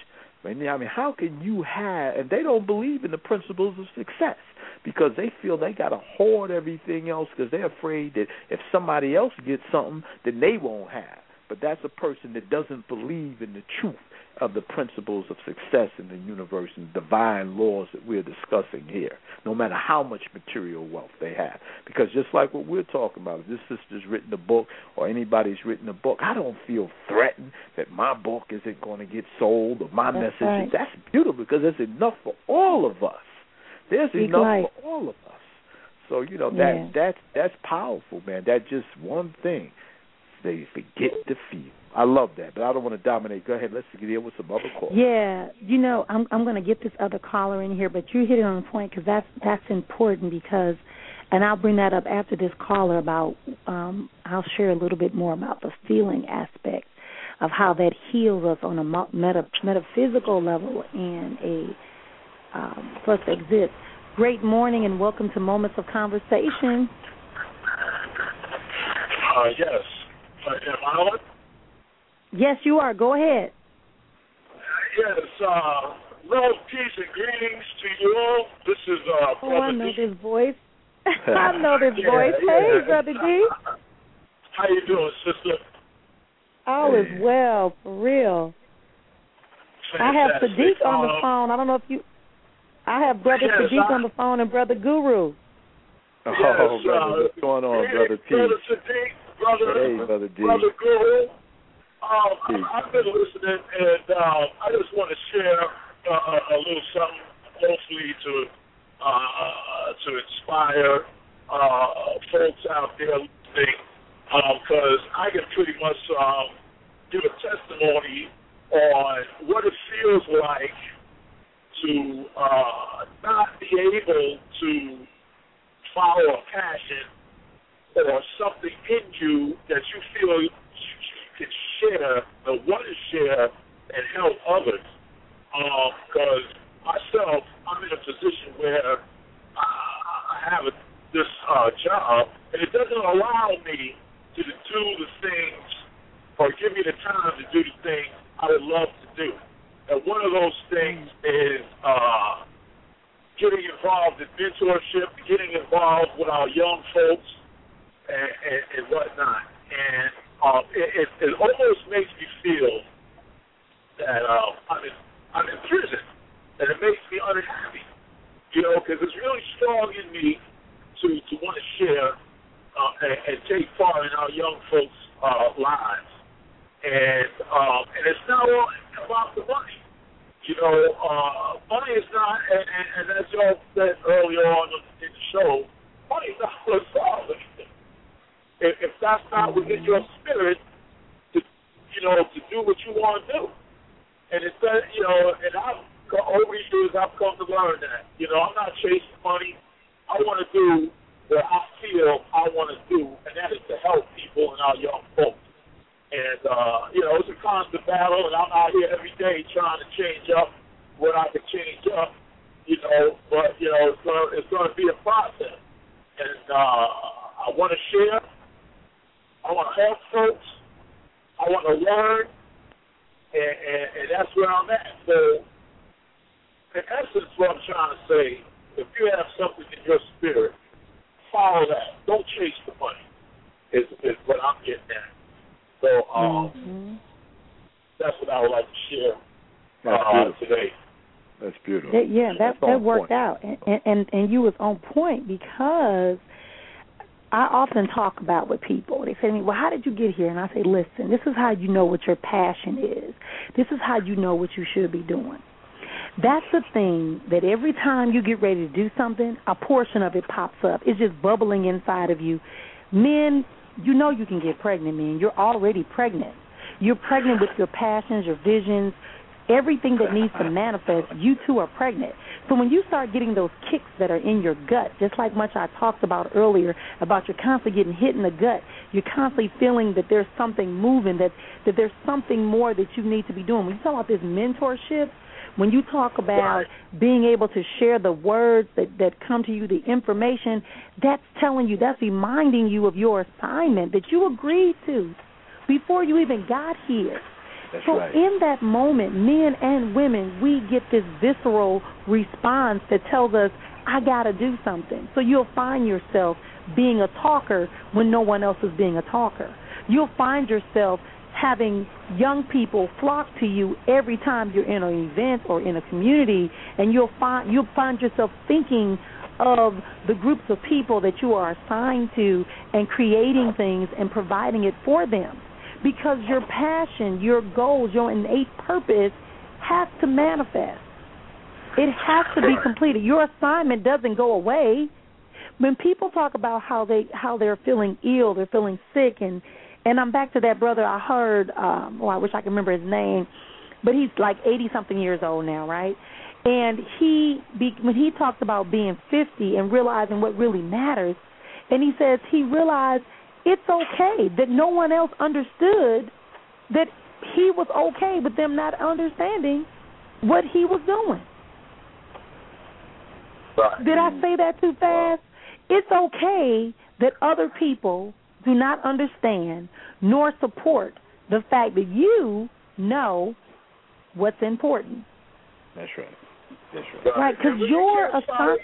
I mean, how can you have, and they don't believe in the principles of success because they feel they got to hoard everything else because they're afraid that if somebody else gets something, then they won't have. But that's a person that doesn't believe in the truth of the principles of success in the universe and divine laws that we're discussing here, no matter how much material wealth they have. Because just like what we're talking about, if this sister's written a book or anybody's written a book, I don't feel threatened that my book isn't going to get sold or my message. Right. That's beautiful, because there's enough for all of us. There's enough for all of us. So, you know, that's powerful, man. That's just one thing. They forget to feel. I love that, but I don't want to dominate. Go ahead. Let's get in with some other calls. Yeah, you know, I'm going to get this other caller in here, but you hit it on the point, because that's important, because, and I'll bring that up after this caller about, I'll share a little bit more about the feeling aspect of how that heals us on a metaphysical level and a plus exists. Great morning and welcome to Moments of Conversation. Yes. Am I on? Yes, you are. Go ahead. Yes. Love, peace, and greetings to you all. This is Brother D. I know this voice. I know this voice. Hey, Brother D. How you doing, sister? All is well, for real. Fantastic. I have Sadiq on the phone. I don't know if you... I have Brother Sadiq on the phone and Brother Guru. Oh, yes, brother, what's going on, Brother T? Brother Sadiq. Brother Guru, I've been listening, and I just want to share a little something, hopefully to inspire folks out there listening, because I can pretty much give a testimony on what it feels like to not be able to follow a passion or something in you that you feel you can share and want to share and help others. Because myself, I'm in a position where I have this job, and it doesn't allow me to do the things or give me the time to do the things I would love to do. And one of those things is getting involved in mentorship, getting involved with our young folks, and whatnot, and It almost makes me feel that I'm in prison, and it makes me unhappy, you know, because it's really strong in me to want to share and take part in our young folks' lives. And it's not all about the money. You know, money is not, and as y'all said earlier on in the show, money is not what's solving. If that's not within your spirit, to do what you want to do, and it's that, and over the years I've come to learn that, I'm not chasing money. I want to do what I feel I want to do, and that is to help people and our young folks. And it's a constant battle, and I'm out here every day trying to change up what I can change up, But it's going to be a process, and I want to share. I want to help folks. I want to learn, and that's where I'm at. So, in essence, what I'm trying to say, if you have something in your spirit, follow that. Don't chase the money, is what I'm getting at. So, that's what I would like to share today. That's beautiful. That worked out. And you was on point, because I often talk about with people. They say to me, well, how did you get here? And I say, listen, this is how you know what your passion is. This is how you know what you should be doing. That's the thing that every time you get ready to do something, a portion of it pops up. It's just bubbling inside of you. Men, you know you can get pregnant, man. You're already pregnant. You're pregnant with your passions, your visions, everything that needs to manifest. You too are pregnant. So when you start getting those kicks that are in your gut, just like much I talked about earlier, about you're constantly getting hit in the gut, you're constantly feeling that there's something moving, that there's something more that you need to be doing. When you talk about this mentorship, when you talk about being able to share the words that come to you, the information, that's telling you, that's reminding you of your assignment that you agreed to before you even got here. That's so right. In that moment, men and women, we get this visceral response that tells us, I got to do something. So you'll find yourself being a talker when no one else is being a talker. You'll find yourself having young people flock to you every time you're in an event or in a community, and you'll find yourself thinking of the groups of people that you are assigned to and creating things and providing it for them. Because your passion, your goals, your innate purpose has to manifest. It has to be completed. Your assignment doesn't go away. When people talk about how they're feeling ill, they're feeling sick, and I'm back to that brother I heard, I wish I could remember his name, but he's like 80-something years old now, right? And when he talks about being 50 and realizing what really matters, and he says he realized it's okay that no one else understood that he was okay with them not understanding what he was doing. Right. Did I say that too fast? It's okay that other people do not understand nor support the fact that you know what's important. That's right. That's right. Right, because your assignment.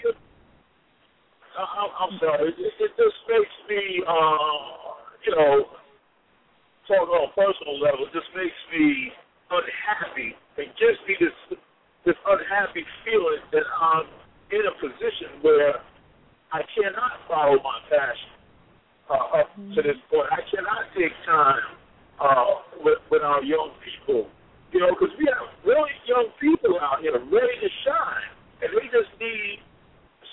I'm sorry. It just makes me, talk on a personal level. It just makes me unhappy. It gives me this unhappy feeling that I'm in a position where I cannot follow my passion up to this point. I cannot take time with our young people, because we have really young people out here ready to shine, and we just need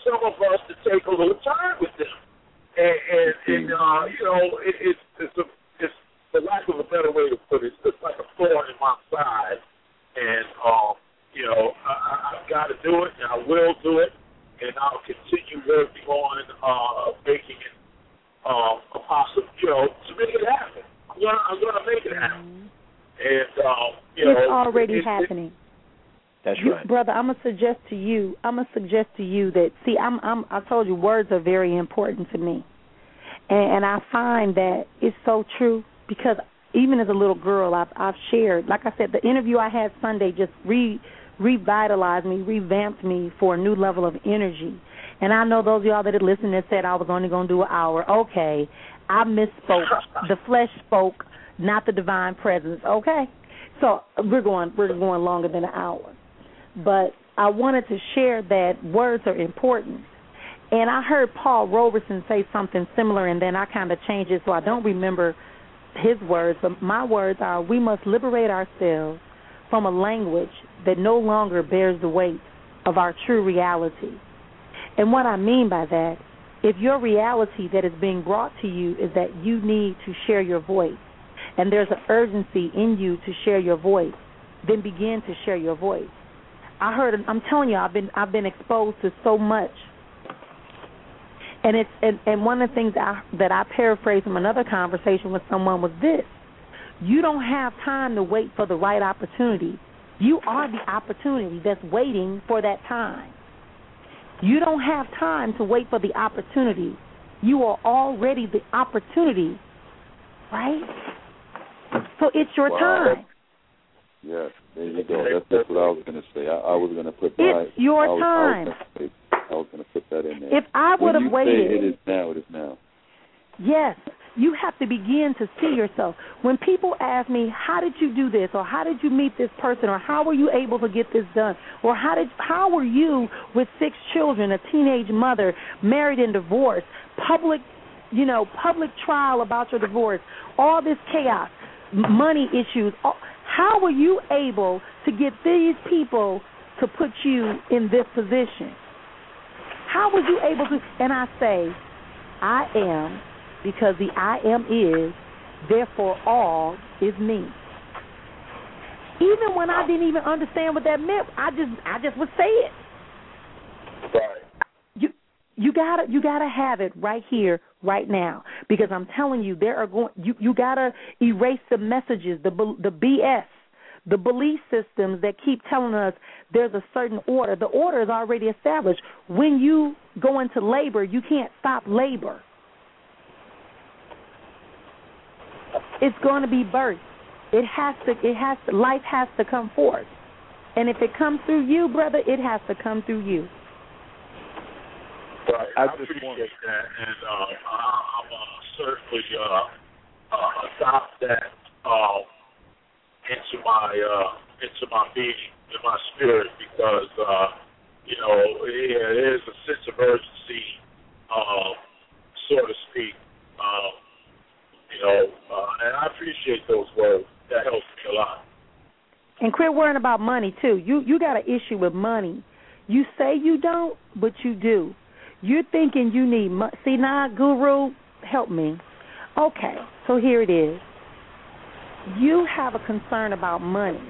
some of us to take a little time with them, it's for lack of a better way to put it, it's just like a thorn in my side, and I've got to do it, and I will do it, and I'll continue working on making it a possible, to make it happen. I'm gonna make it happen, and it's already happening. That's right. Brother, I'm going to suggest to you that, see, I told you words are very important to me. And I find that it's so true, because even as a little girl, I've shared, like I said, the interview I had Sunday just revitalized me, revamped me for a new level of energy. And I know those of y'all that had listened that said I was only going to do an hour. Okay, I misspoke. The flesh spoke. not the divine presence. Okay, so we're going longer than an hour, but I wanted to share that words are important. And I heard Paul Roberson say something similar, and then I kind of changed it, so I don't remember his words. But my words are, we must liberate ourselves from a language that no longer bears the weight of our true reality. And what I mean by that, if your reality that is being brought to you is that you need to share your voice, and there's an urgency in you to share your voice, then begin to share your voice. I'm telling you, I've been exposed to so much. And one of the things that I paraphrased from another conversation with someone was this: you don't have time to wait for the right opportunity. You are the opportunity that's waiting for that time. You don't have time to wait for the opportunity. You are already the opportunity, right? So it's your time. Yes, there you go. That's what I was going to say. I was going to put that. It's your time. I was going to put that in there. If I would have waited. It is now, it is now. Yes. You have to begin to see yourself. When people ask me, how did you do this, or how did you meet this person, or how were you able to get this done, or how were you with 6 children, a teenage mother, married and divorced, public trial about your divorce, all this chaos, money issues, how were you able to get these people to put you in this position? How was you able to? And I say, I am, because the I am is, therefore all is me. Even when I didn't even understand what that meant, I just would say it. Right. You gotta have it right here, right now, because I'm telling you, you gotta erase the messages, the BS. The belief systems that keep telling us there's a certain order. The order is already established. When you go into labor, you can't stop labor. It's going to be birth. It has to, life has to come forth. And if it comes through you, brother, it has to come through you. Right. I appreciate that, and I'll certainly adopt that into my being, in my spirit, because it is a sense of urgency, so to speak. And I appreciate those words. That helps me a lot. And quit worrying about money too. You got an issue with money. You say you don't, but you do. You're thinking you need money. See, now, Guru, help me. Okay, so here it is. You have a concern about money,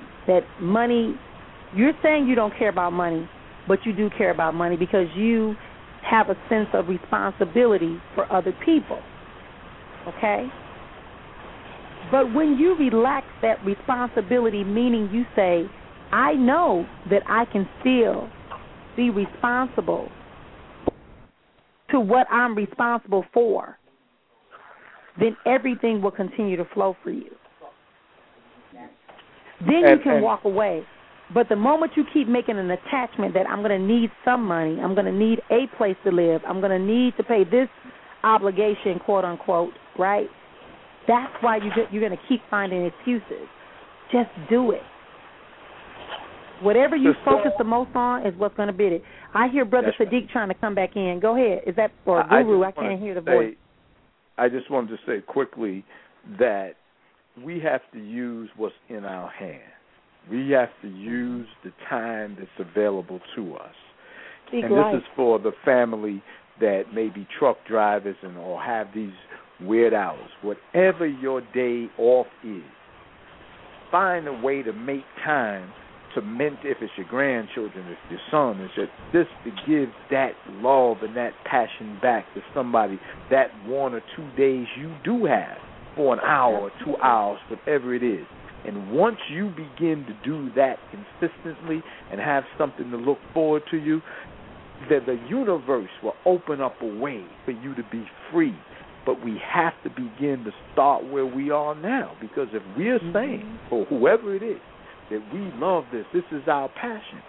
you're saying you don't care about money, but you do care about money because you have a sense of responsibility for other people, okay? But when you relax that responsibility, meaning you say, I know that I can still be responsible to what I'm responsible for, then everything will continue to flow for you. Then you can walk away. But the moment you keep making an attachment that I'm going to need some money, I'm going to need a place to live, I'm going to need to pay this obligation, quote unquote, right? That's why you're going to keep finding excuses. Just do it. Whatever you focus the most on is what's going to be it. I hear Brother Sadiq trying to come back in. Go ahead. Is that for Guru? I can't hear the voice. I just wanted to say quickly that we have to use what's in our hands. We have to use the time that's available to us. And this is for the family that may be truck drivers or have these weird hours. Whatever your day off is, find a way to make time to mentor, if it's your grandchildren, if your son, just to give that love and that passion back to somebody that 1 or 2 days you do have, for an hour or 2 hours, whatever it is. And once you begin to do that consistently and have something to look forward to, you, that the universe will open up a way for you to be free. But we have to begin to start where we are now, because if we're saying, or whoever it is, that we love this, this is our passion,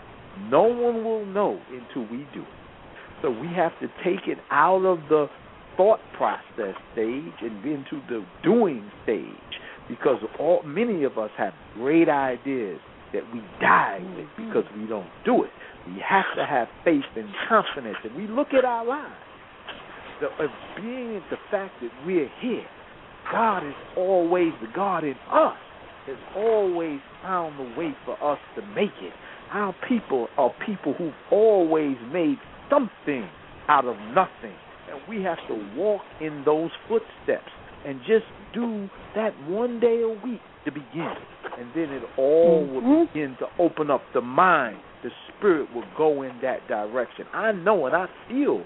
no one will know until we do it. So we have to take it out of the thought process stage and into the doing stage, Because many of us have great ideas that we die with because we don't do it. We have to have faith and confidence. And we look at our lives. The fact that we're here, God is always the God in us. Has always found the way for us to make it. Our people are people who've always made something out of nothing. And we have to walk in those footsteps and just do that one day a week to begin. And then it all will begin to open up the mind. The spirit will go in that direction. I know and I feel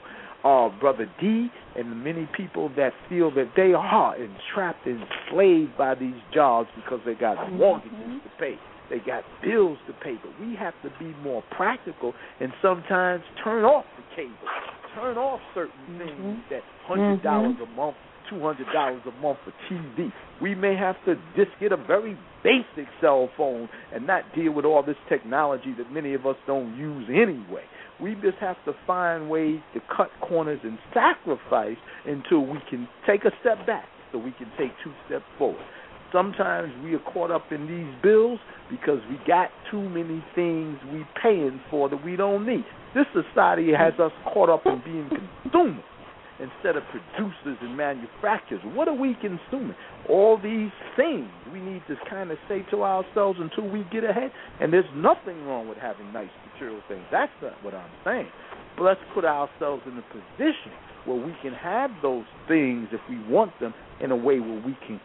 Brother D and the many people that feel that they are entrapped and enslaved by these jobs because they got mortgages to pay. They got bills to pay. But we have to be more practical and sometimes turn off the cable, turn off certain things that $100 a month, $200 a month for TV. We may have to just get a very basic cell phone and not deal with all this technology that many of us don't use anyway. We just have to find ways to cut corners and sacrifice until we can take a step back so we can take two steps forward. Sometimes we are caught up in these bills because we got too many things we paying for that we don't need. This society has us caught up in being consumers instead of producers and manufacturers. What are we consuming? All these things we need to kind of say to ourselves until we get ahead. And there's nothing wrong with having nice material things. That's not what I'm saying. But let's put ourselves in a position where we can have those things if we want them in a way where we can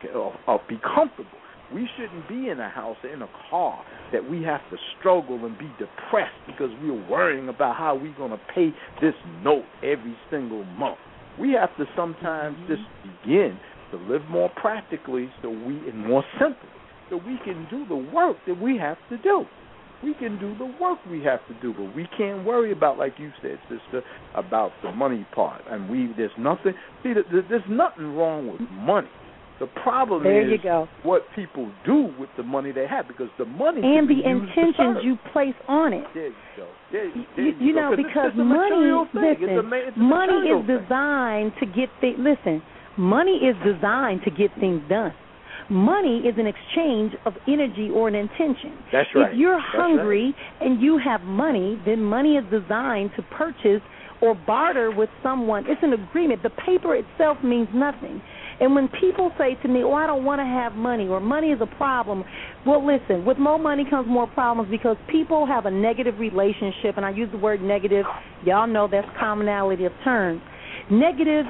be comfortable. We shouldn't be in a house or in a car that we have to struggle and be depressed because we're worrying about how we're going to pay this note every single month. We have to sometimes just begin to live more practically and more simply so we can do the work that we have to do. We can do the work we have to do, but we can't worry about, like you said, sister, about the money part. And there's nothing wrong with money. The problem is what people do with the money they have, because the money and the intentions you place on it. There you go. Because money is designed to get things. Listen, money is designed to get things done. Money is an exchange of energy or an intention. That's right. If you're hungry and you have money, then money is designed to purchase or barter with someone. It's an agreement. The paper itself means nothing. And when people say to me, I don't want to have money, or money is a problem, well, listen, with more money comes more problems because people have a negative relationship, and I use the word negative. Y'all know that's commonality of terms. Negative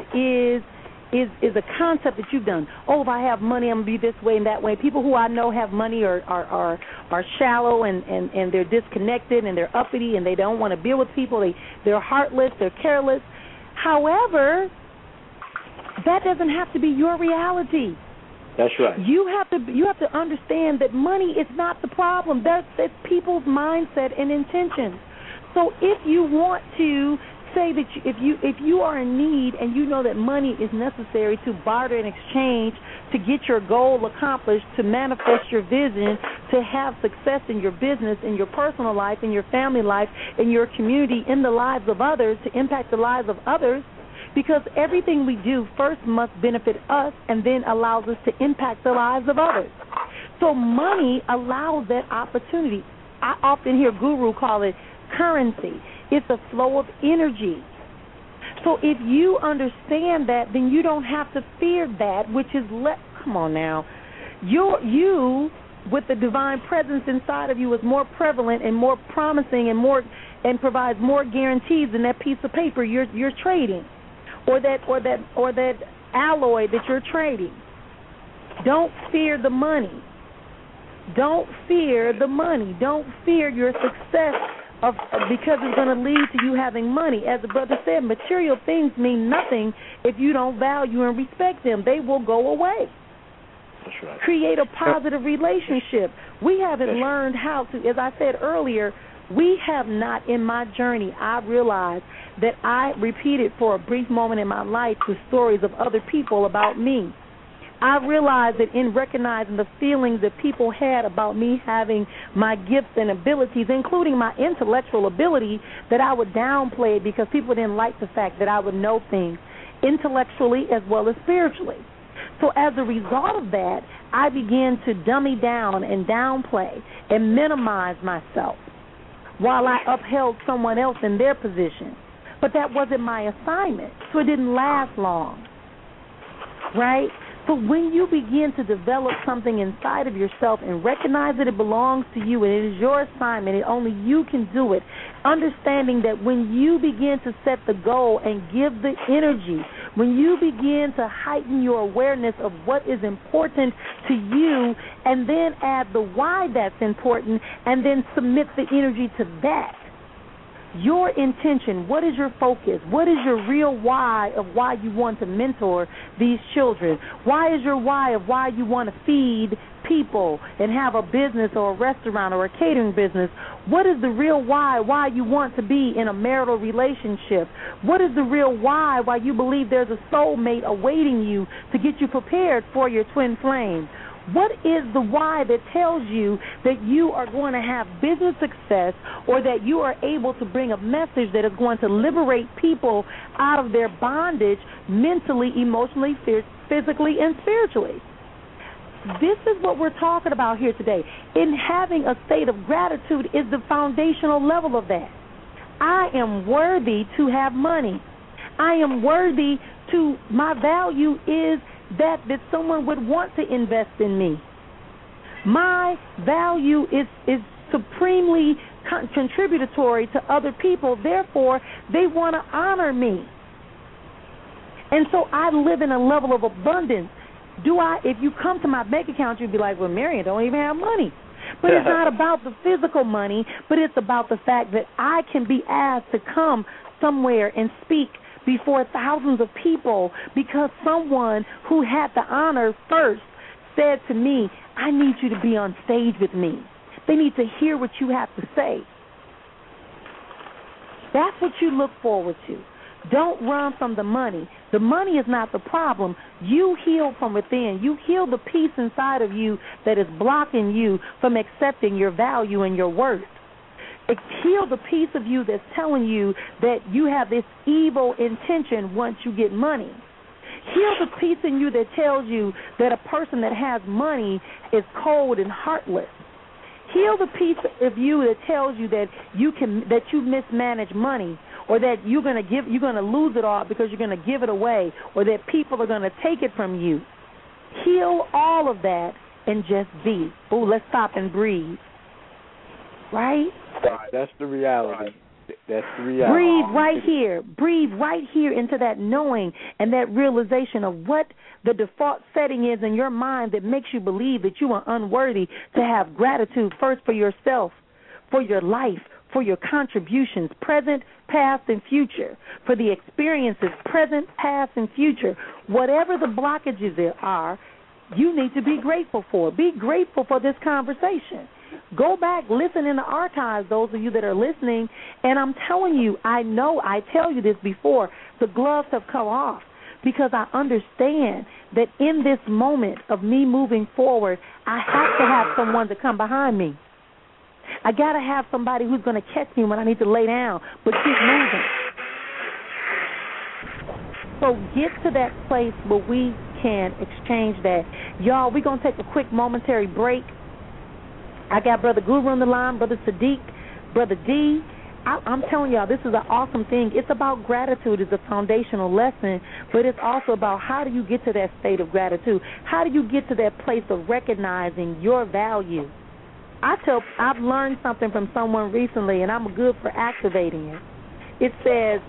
is a concept that you've done. If I have money, I'm going to be this way and that way. People who I know have money are shallow and they're disconnected and they're uppity and they don't want to deal with people. They're heartless, they're careless. However, that doesn't have to be your reality. That's right. You have to understand that money is not the problem. That's people's mindset and intentions. So if you want to say that if you are in need and you know that money is necessary to barter and exchange to get your goal accomplished, to manifest your vision, to have success in your business, in your personal life, in your family life, in your community, in the lives of others, to impact the lives of others, because everything we do first must benefit us and then allows us to impact the lives of others. So money allows that opportunity. I often hear Guru call it currency. It's a flow of energy. So if you understand that, then you don't have to fear that, which is, come on now, you with the divine presence inside of you is more prevalent and more promising and provides more guarantees than that piece of paper you're trading. Or that alloy that you're trading. Don't fear the money. Don't fear the money. Don't fear your success because it's going to lead to you having money. As the brother said, material things mean nothing if you don't value and respect them. They will go away. That's right. Create a positive relationship. We haven't learned how to, as I said earlier, we have not in my journey, I realized that I repeated for a brief moment in my life the stories of other people about me. I realized that in recognizing the feelings that people had about me having my gifts and abilities, including my intellectual ability, that I would downplay it because people didn't like the fact that I would know things intellectually as well as spiritually. So as a result of that, I began to dummy down and downplay and minimize myself while I upheld someone else in their position. But that wasn't my assignment, so it didn't last long, right? So when you begin to develop something inside of yourself and recognize that it belongs to you and it is your assignment and only you can do it, understanding that when you begin to set the goal and give the energy, when you begin to heighten your awareness of what is important to you and then add the why that's important and then submit the energy to that, your intention, what is your focus? What is your real why of why you want to mentor these children? Why is your why of why you want to feed people and have a business or a restaurant or a catering business? What is the real why you want to be in a marital relationship? What is the real why you believe there's a soulmate awaiting you to get you prepared for your twin flame? What is the why that tells you that you are going to have business success or that you are able to bring a message that is going to liberate people out of their bondage mentally, emotionally, physically, and spiritually? This is what we're talking about here today. In having a state of gratitude is the foundational level of that. I am worthy to have money. I am worthy to, my value is that someone would want to invest in me. My value is supremely contributory to other people. Therefore, they want to honor me. And so I live in a level of abundance. If you come to my bank account, you'd be like, well, Marrian, don't even have money. But it's not about the physical money, but it's about the fact that I can be asked to come somewhere and speak before thousands of people because someone who had the honor first said to me, I need you to be on stage with me. They need to hear what you have to say. That's what you look forward to. Don't run from the money. The money is not the problem. You heal from within. You heal the peace inside of you that is blocking you from accepting your value and your worth. Heal the piece of you that's telling you that you have this evil intention once you get money. Heal the piece in you that tells you that a person that has money is cold and heartless. Heal the piece of you that tells you that you mismanage money, or that you're going to lose it all because you're going to give it away, or that people are going to take it from you. Heal all of that and just be. Oh, let's stop and breathe. Right? That's the reality. That's the reality. Breathe right here into that knowing and that realization of what the default setting is in your mind that makes you believe that you are unworthy to have gratitude first for yourself, for your life, for your contributions, present, past, and future, for the experiences, present, past, and future. Whatever the blockages there are, you need to be grateful for. Be grateful for this conversation. Go back, listen in the archives, those of you that are listening, and I'm telling you, I know I tell you this before, the gloves have come off because I understand that in this moment of me moving forward, I have to have someone to come behind me. I got to have somebody who's going to catch me when I need to lay down, but keep moving. So get to that place where we can exchange that. Y'all, we're going to take a quick momentary break. I got Brother Guru on the line, Brother Sadiq, Brother D. I'm telling y'all, this is an awesome thing. It's about gratitude. It's a foundational lesson, but it's also about how do you get to that state of gratitude? How do you get to that place of recognizing your value? I've learned something from someone recently, and I'm good for activating it. It says,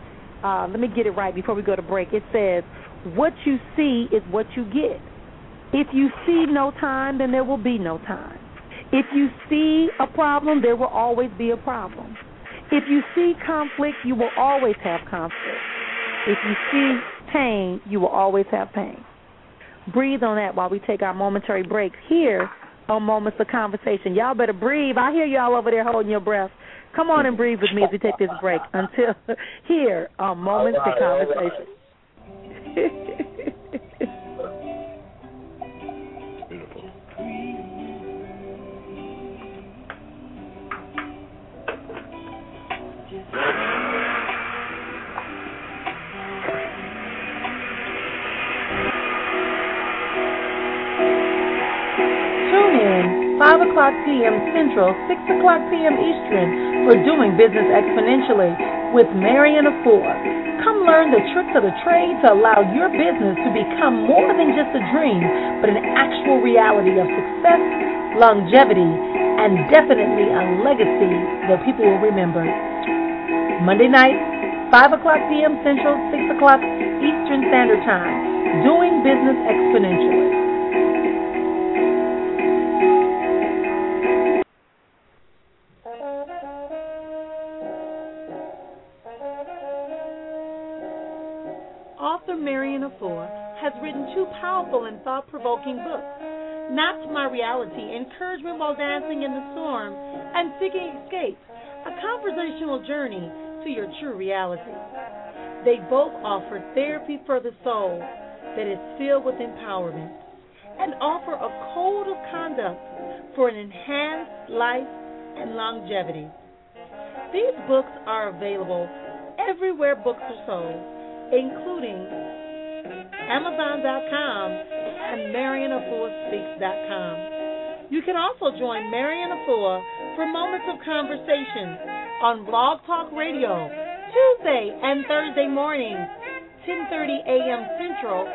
let me get it right before we go to break. It says, what you see is what you get. If you see no time, then there will be no time. If you see a problem, there will always be a problem. If you see conflict, you will always have conflict. If you see pain, you will always have pain. Breathe on that while we take our momentary breaks here on Moments of Conversation. Y'all better breathe. I hear y'all over there holding your breath. Come on and breathe with me as we take this break until here on Moments of Conversation. 10, 5 o'clock p.m. Central, 6 o'clock p.m. Eastern for Doing Business Exponentially with Marrian Efua. Come learn the tricks of the trade to allow your business to become more than just a dream, but an actual reality of success, longevity, and definitely a legacy that people will remember. Monday night, 5 o'clock p.m. Central, 6 o'clock Eastern Standard Time, Doing Business Exponentially. Author Marrian Efua has written two powerful and thought-provoking books, Not My Reality, Encouragement While Dancing in the Storm and Seeking ESCAPE, A Conversational Journey to Your True Reality. They both offer therapy for the soul that is filled with empowerment and offer a code of conduct for an enhanced life and longevity. These books are available everywhere books are sold, including Amazon.com and MarrianEfuaSpeaks.com. You can also join Marrian Efua for Moments of Conversation on Blog Talk Radio, Tuesday and Thursday mornings, 10:30 a.m. Central,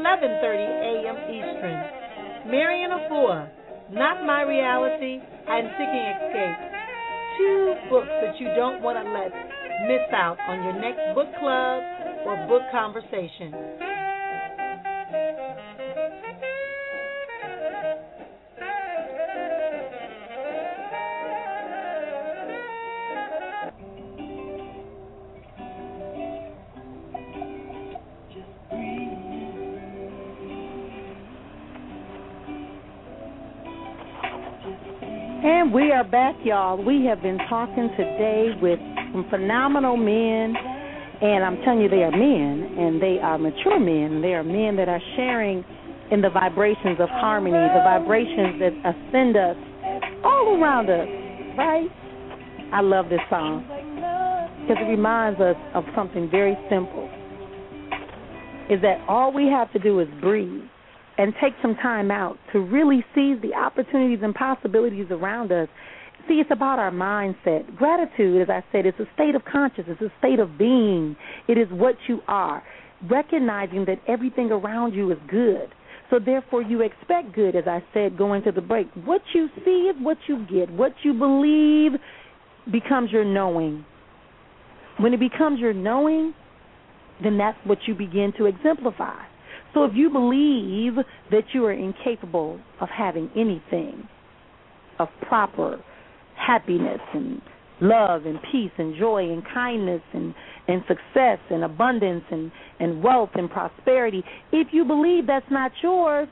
11:30 a.m. Eastern. Marrian Efua, Not My Reality, and Seeking ESCAPE. Two books that you don't want to let miss out on your next book club or book conversation. And we are back, y'all. We have been talking today with some phenomenal men. And I'm telling you, they are men, and they are mature men. They are men that are sharing in the vibrations of harmony, the vibrations that ascend us all around us, right? I love this song because it reminds us of something very simple, is that all we have to do is breathe and take some time out to really seize the opportunities and possibilities around us. See, it's about our mindset. Gratitude, as I said, is a state of consciousness, it's a state of being. It is what you are, recognizing that everything around you is good. So therefore you expect good, as I said, going to the break. What you see is what you get. What you believe becomes your knowing. When it becomes your knowing, then that's what you begin to exemplify. So if you believe that you are incapable of having anything of proper happiness and love and peace and joy and kindness and success and abundance and wealth and prosperity, if you believe that's not yours,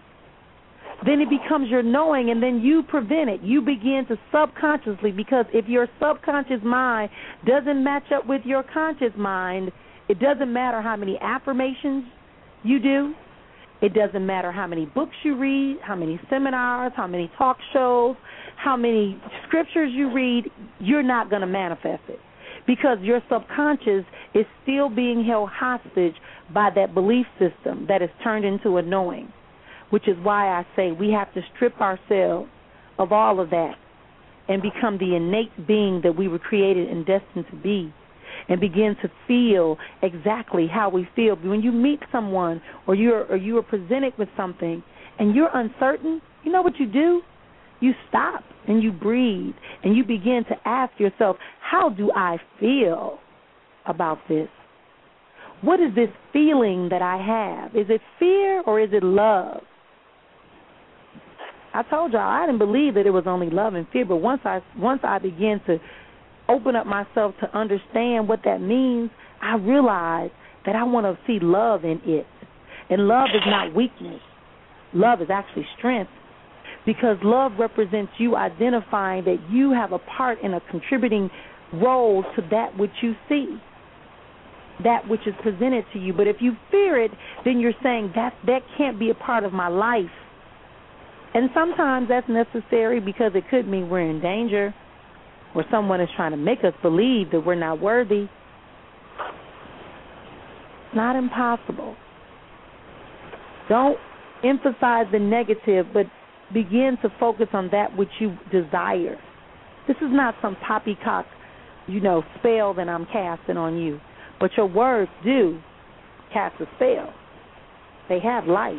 then it becomes your knowing, and then you prevent it. You begin to subconsciously, because if your subconscious mind doesn't match up with your conscious mind, it doesn't matter how many affirmations you do. It doesn't matter how many books you read, how many seminars, how many talk shows, how many scriptures you read, you're not going to manifest it because your subconscious is still being held hostage by that belief system that is turned into a knowing, which is why I say we have to strip ourselves of all of that and become the innate being that we were created and destined to be, and begin to feel exactly how we feel. When you meet someone or you are presented with something and you're uncertain, you know what you do? You stop and you breathe and you begin to ask yourself, how do I feel about this? What is this feeling that I have? Is it fear or is it love? I told y'all I didn't believe that it was only love and fear, but once I began to open up myself to understand what that means, I realize that I want to see love in it. And love is not weakness. Love is actually strength, because love represents you identifying that you have a part in a contributing role to that which you see, that which is presented to you. But if you fear it, then you're saying that can't be a part of my life. And sometimes that's necessary because it could mean we're in danger, or someone is trying to make us believe that we're not worthy. It's not impossible. Don't emphasize the negative, but begin to focus on that which you desire. This is not some poppycock, spell that I'm casting on you. But your words do cast a spell. They have life.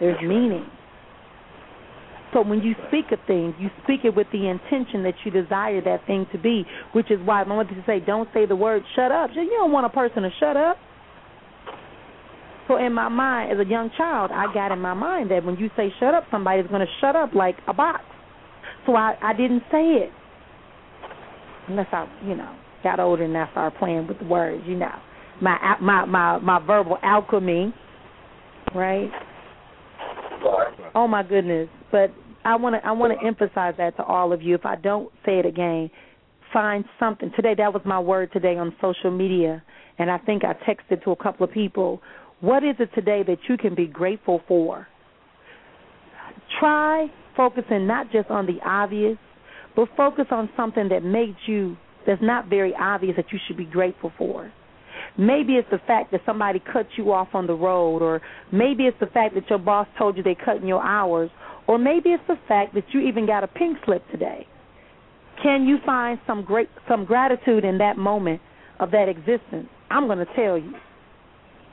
There's meaning. So when you speak a thing, you speak it with the intention that you desire that thing to be, which is why I want you to say, don't say the word shut up. You don't want a person to shut up. So in my mind, as a young child, I got in my mind that when you say shut up, somebody's going to shut up like a box. So I didn't say it unless I, got older and I started playing with the words, My verbal alchemy, right? Oh, my goodness. But I want to emphasize that to all of you. If I don't say it again, find something. Today, that was my word today on social media, and I think I texted to a couple of people. What is it today that you can be grateful for? Try focusing not just on the obvious, but focus on something that made you, that's not very obvious, that you should be grateful for. Maybe it's the fact that somebody cut you off on the road, or maybe it's the fact that your boss told you they're cutting your hours, or maybe it's the fact that you even got a pink slip today. Can you find some gratitude in that moment of that existence? I'm going to tell you.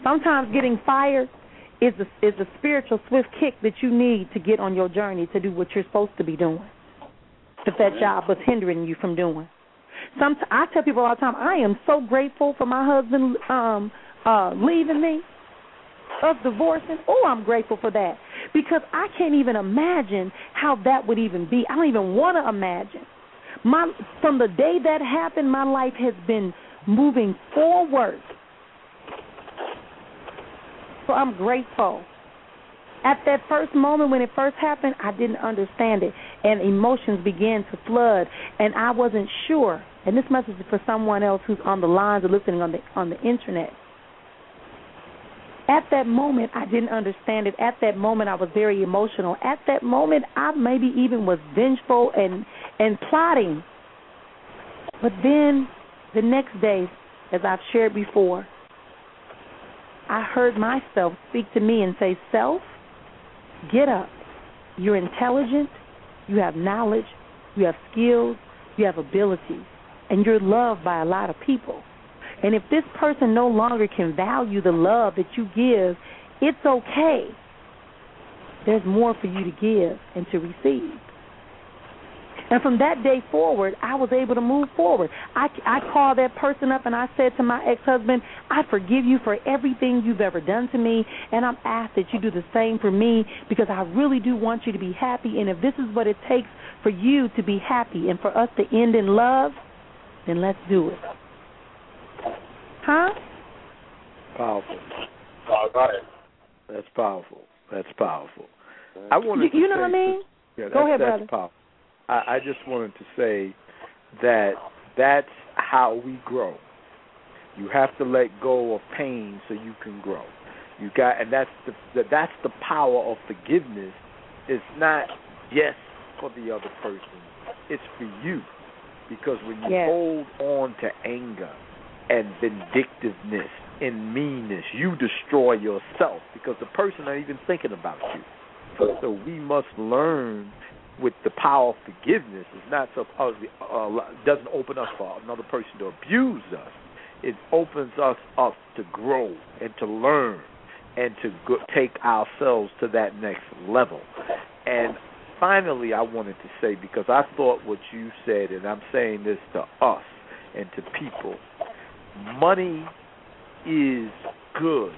Sometimes getting fired is the spiritual swift kick that you need to get on your journey to do what you're supposed to be doing, if that job was hindering you from doing. I tell people all the time, I am so grateful for my husband leaving me, us divorcing. Oh, I'm grateful for that, because I can't even imagine how that would even be. I don't even want to imagine. From the day that happened, my life has been moving forward. So I'm grateful. At that first moment when it first happened, I didn't understand it, and emotions began to flood, and I wasn't sure. And this message is for someone else who's on the lines or listening on the internet. At that moment, I didn't understand it. At that moment, I was very emotional. At that moment, I maybe even was vengeful and plotting. But then the next day, as I've shared before, I heard myself speak to me and say, self, get up. You're intelligent. You have knowledge. You have skills. You have abilities. And you're loved by a lot of people. And if this person no longer can value the love that you give, it's okay. There's more for you to give and to receive. And from that day forward, I was able to move forward. I called that person up and I said to my ex-husband, I forgive you for everything you've ever done to me, and I'm asked that you do the same for me, because I really do want you to be happy, and if this is what it takes for you to be happy and for us to end in love, then let's do it. Huh? Powerful. Oh, go ahead. That's powerful. That's powerful. You know what I mean? Yeah, go ahead, brother. That's powerful. I just wanted to say that that's how we grow. You have to let go of pain so you can grow. And that's the power of forgiveness. It's not just for the other person. It's for you, because when you hold on to anger and vindictiveness and meanness, you destroy yourself, because the person not even thinking about you. So we must learn. With the power of forgiveness, it's not doesn't open us for another person to abuse us. It opens us up to grow and to learn and to take ourselves to that next level. And finally, I wanted to say, because I thought what you said, and I'm saying this to us and to people, money is good.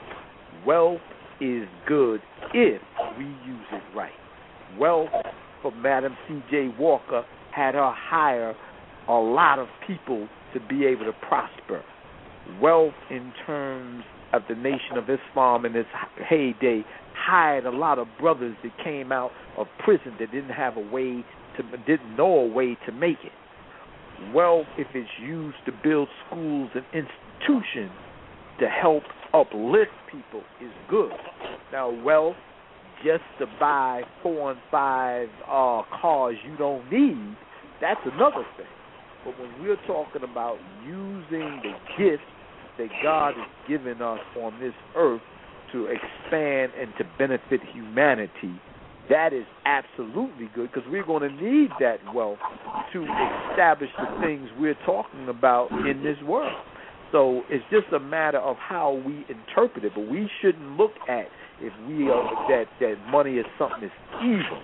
Wealth is good if we use it right. Wealth for Madam C.J. Walker had her hire a lot of people to be able to prosper. Wealth in terms of the Nation of Islam in its heyday hired a lot of brothers that came out of prison that didn't know a way to make it. Wealth, if it's used to build schools and institutions to help uplift people, is good. Now, wealth just to buy 4 and 5 cars you don't need, that's another thing. But when we're talking about using the gifts that God has given us on this earth to expand and to benefit humanity, That is absolutely good, because we're going to need that wealth to establish the things we're talking about in this world. So it's just a matter of how we interpret it. But we shouldn't look at if we are, that money is something that's evil,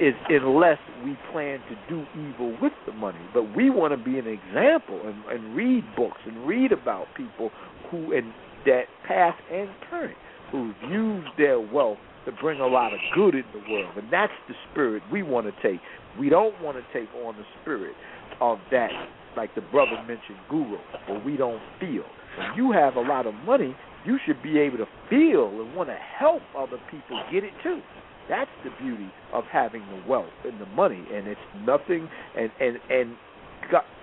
is unless we plan to do evil with the money. But we want to be an example and read books and read about people who in that past and current who've used their wealth to bring a lot of good in the world. And that's the spirit we want to take. We don't want to take on the spirit of that, like the brother mentioned, guru, or we don't feel. When you have a lot of money, you should be able to feel and want to help other people get it too. That's the beauty of having the wealth and the money. And it's nothing, and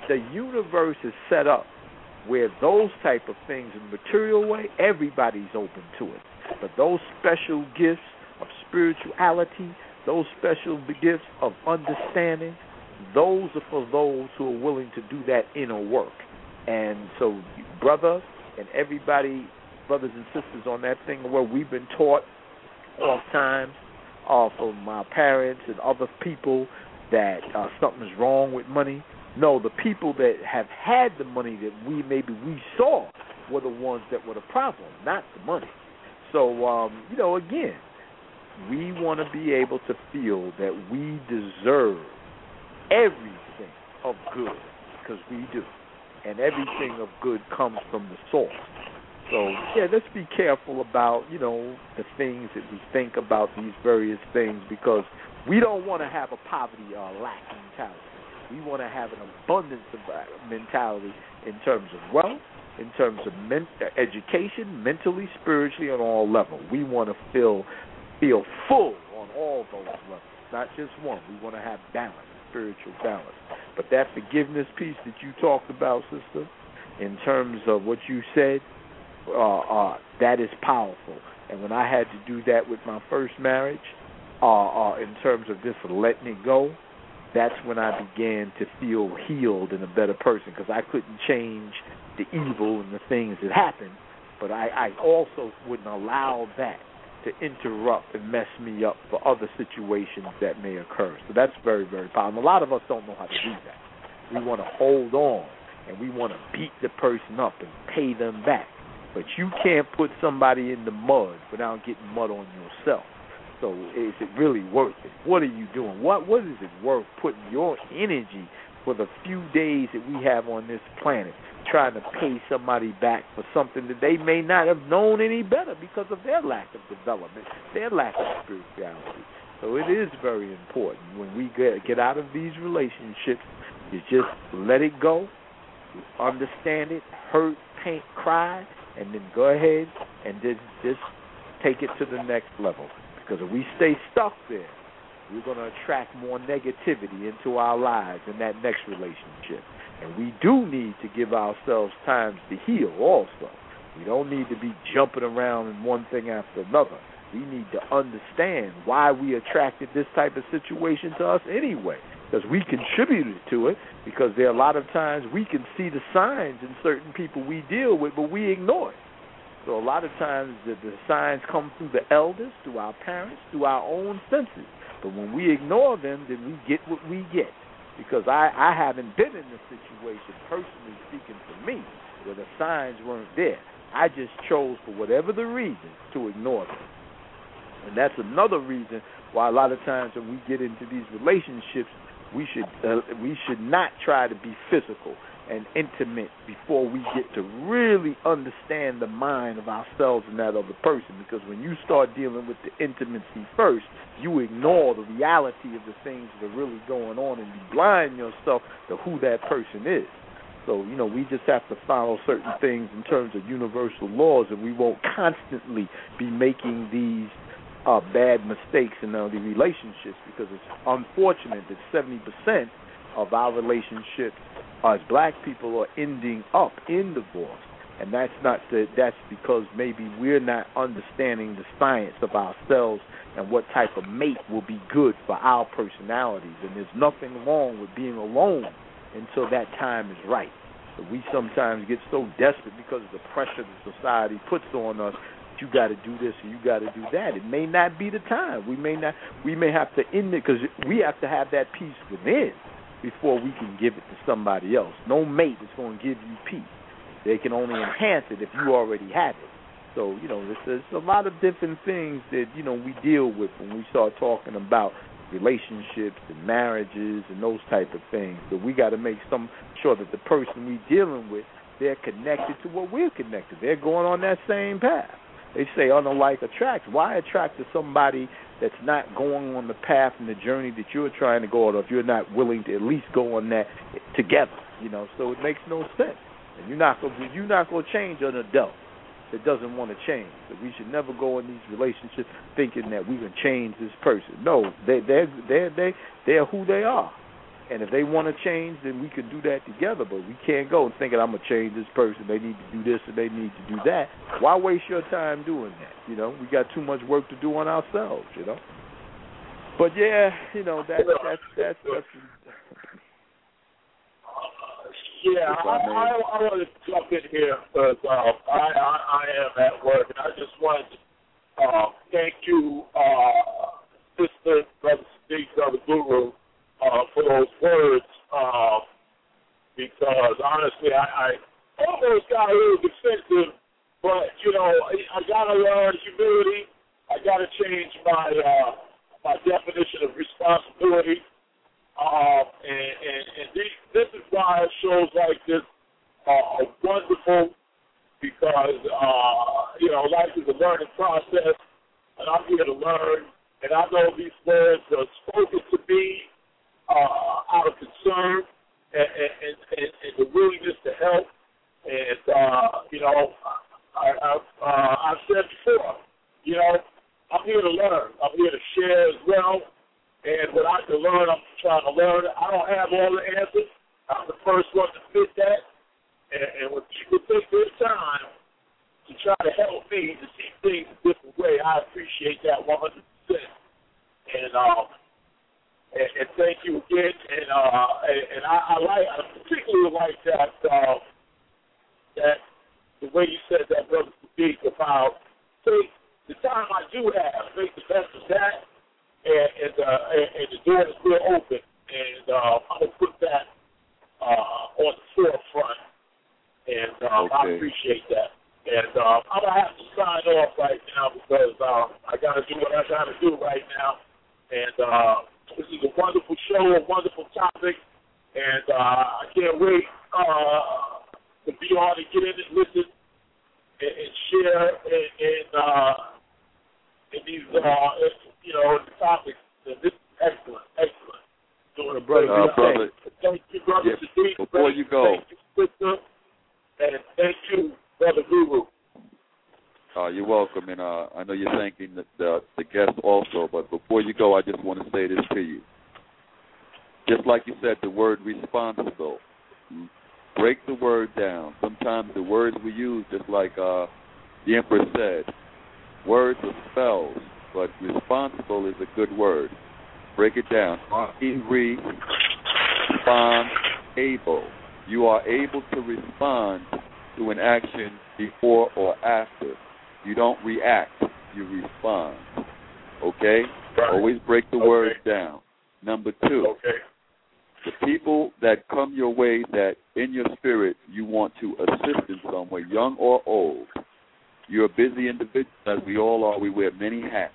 the universe is set up where those type of things in material way, everybody's open to it. But those special gifts of spirituality, those special gifts of understanding, those are for those who are willing to do that inner work. And so, brother, and everybody, brothers and sisters on that thing where we've been taught off times from my parents and other people that something's wrong with money. No, the people that have had the money that we saw were the ones that were the problem, not the money. So, again, we want to be able to feel that we deserve everything of good, because we do. And everything of good comes from the source. So, yeah, let's be careful about, the things that we think about these various things, because we don't want to have a poverty or a lack mentality. We want to have an abundance of mentality in terms of wealth, in terms of education, mentally, spiritually, on all levels. We want to feel full on all those levels, not just one. We want to have balance, spiritual balance. But that forgiveness piece that you talked about, sister, in terms of what you said, that is powerful. And when I had to do that with my first marriage, in terms of just letting it go, that's when I began to feel healed and a better person, because I couldn't change the evil and the things that happened, but I also wouldn't allow that to interrupt and mess me up for other situations that may occur. So that's very, very powerful. A lot of us don't know how to do that. We want to hold on, and we want to beat the person up and pay them back. But you can't put somebody in the mud without getting mud on yourself. So is it really worth it? What are you doing? What is it worth putting your energy for the few days that we have on this planet trying to pay somebody back for something that they may not have known any better because of their lack of development, their lack of spirituality? So it is very important when we get out of these relationships, you just let it go, understand it, hurt, pain, cry, and then go ahead and then just take it to the next level. Because if we stay stuck there, we're going to attract more negativity into our lives in that next relationship. And we do need to give ourselves time to heal also. We don't need to be jumping around in one thing after another. We need to understand why we attracted this type of situation to us anyway, because we contributed to it, because there are a lot of times we can see the signs in certain people we deal with, but we ignore it. So a lot of times the signs come through the elders, through our parents, through our own senses. But when we ignore them, then we get what we get. Because I haven't been in this situation, personally speaking for me, where the signs weren't there. I just chose, for whatever the reason, to ignore them. And that's another reason why a lot of times when we get into these relationships, we should not try to be physical and intimate before we get to really understand the mind of ourselves and that other person. Because when you start dealing with the intimacy first, you ignore the reality of the things that are really going on, and you blind yourself to who that person is. So, we just have to follow certain things in terms of universal laws, and we won't constantly be making these bad mistakes in the relationships, because it's unfortunate that 70% of our relationships as black people are ending up in divorce, and that's because maybe we're not understanding the science of ourselves and what type of mate will be good for our personalities. And there's nothing wrong with being alone until that time is right. But we sometimes get so desperate because of the pressure that society puts on us, you got to do this and you got to do that. It may not be the time. We may have to end it because we have to have that peace within before we can give it to somebody else. No mate is going to give you peace. They can only enhance it if you already have it. So, you know, there's a lot of different things that, you know, we deal with when we start talking about relationships and marriages and those type of things. So we got to make some sure that the person we're dealing with, they're connected to what we're connected. They're going on that same path. They say, oh, no, like attracts. Why attract to somebody that's not going on the path and the journey that you're trying to go on, or if you're not willing to at least go on that together, you know? So it makes no sense. And you're not going to change an adult that doesn't want to change. So we should never go in these relationships thinking that we can change this person. No, they're who they are. And if they want to change, then we can do that together. But we can't go thinking, I'm going to change this person. They need to do this and they need to do that. Why waste your time doing that? You know, we got too much work to do on ourselves, you know. But, yeah, you know, that's yeah, I want to jump in here because I am at work, and I just wanted to thank you, Sister, Brother Sadiq, Brother Guru, for those words, because honestly, I almost got a little defensive, but, you know, I got to learn humility. I got to change my definition of responsibility. This is why shows like this are wonderful, because, you know, life is a learning process, and I'm here to learn. And I know these words are spoken to me out of concern and the willingness to help. And, you know, I've said before, you know, I'm here to learn. I'm here to share as well. And what I can learn, I'm trying to learn. I don't have all the answers. I'm the first one to admit that. And when people take their time to try to help me to see things a different way, I appreciate that 100%. And thank you again. And I particularly like that that the way you said that, Brother Sadiq, about take the time I do have, make the best of that. And the door is still open, and I'm gonna put that on the forefront, and okay. I appreciate that. And I'm gonna have to sign off right now because I gotta do what I gotta do right now. And this is a wonderful show, a wonderful topic, and I can't wait to be on to get in and listen and share and these. You know, the topic, this is excellent. Doing a brother. Thank you, Brother Sadiq. Yes. Before you go. Thank you, Sister. And thank you, Brother Guru. You're welcome. And I know you're thanking the guest also, but before you go, I just want to say this to you. Just like you said, the word responsible. Break the word down. Sometimes the words we use, just like the Empress said, words are spells. But responsible is a good word. Break it down. Responsible. You are able to respond to an action before or after. You don't react. You respond. Okay? Right. Always break the words down. Number two, the people that come your way that in your spirit you want to assist in some way, young or old, you're a busy individual, as we all are. We wear many hats.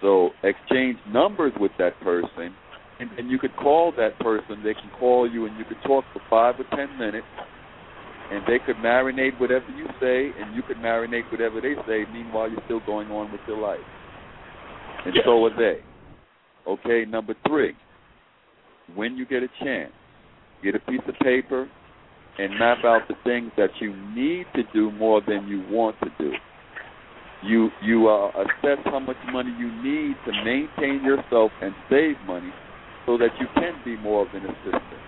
So exchange numbers with that person, and you could call that person. They can call you, and you could talk for 5 or 10 minutes, and they could marinate whatever you say, and you could marinate whatever they say. Meanwhile, you're still going on with your life, and so are they. Okay, number three, when you get a chance, get a piece of paper and map out the things that you need to do more than you want to do. You assess how much money you need to maintain yourself and save money so that you can be more of an assistant.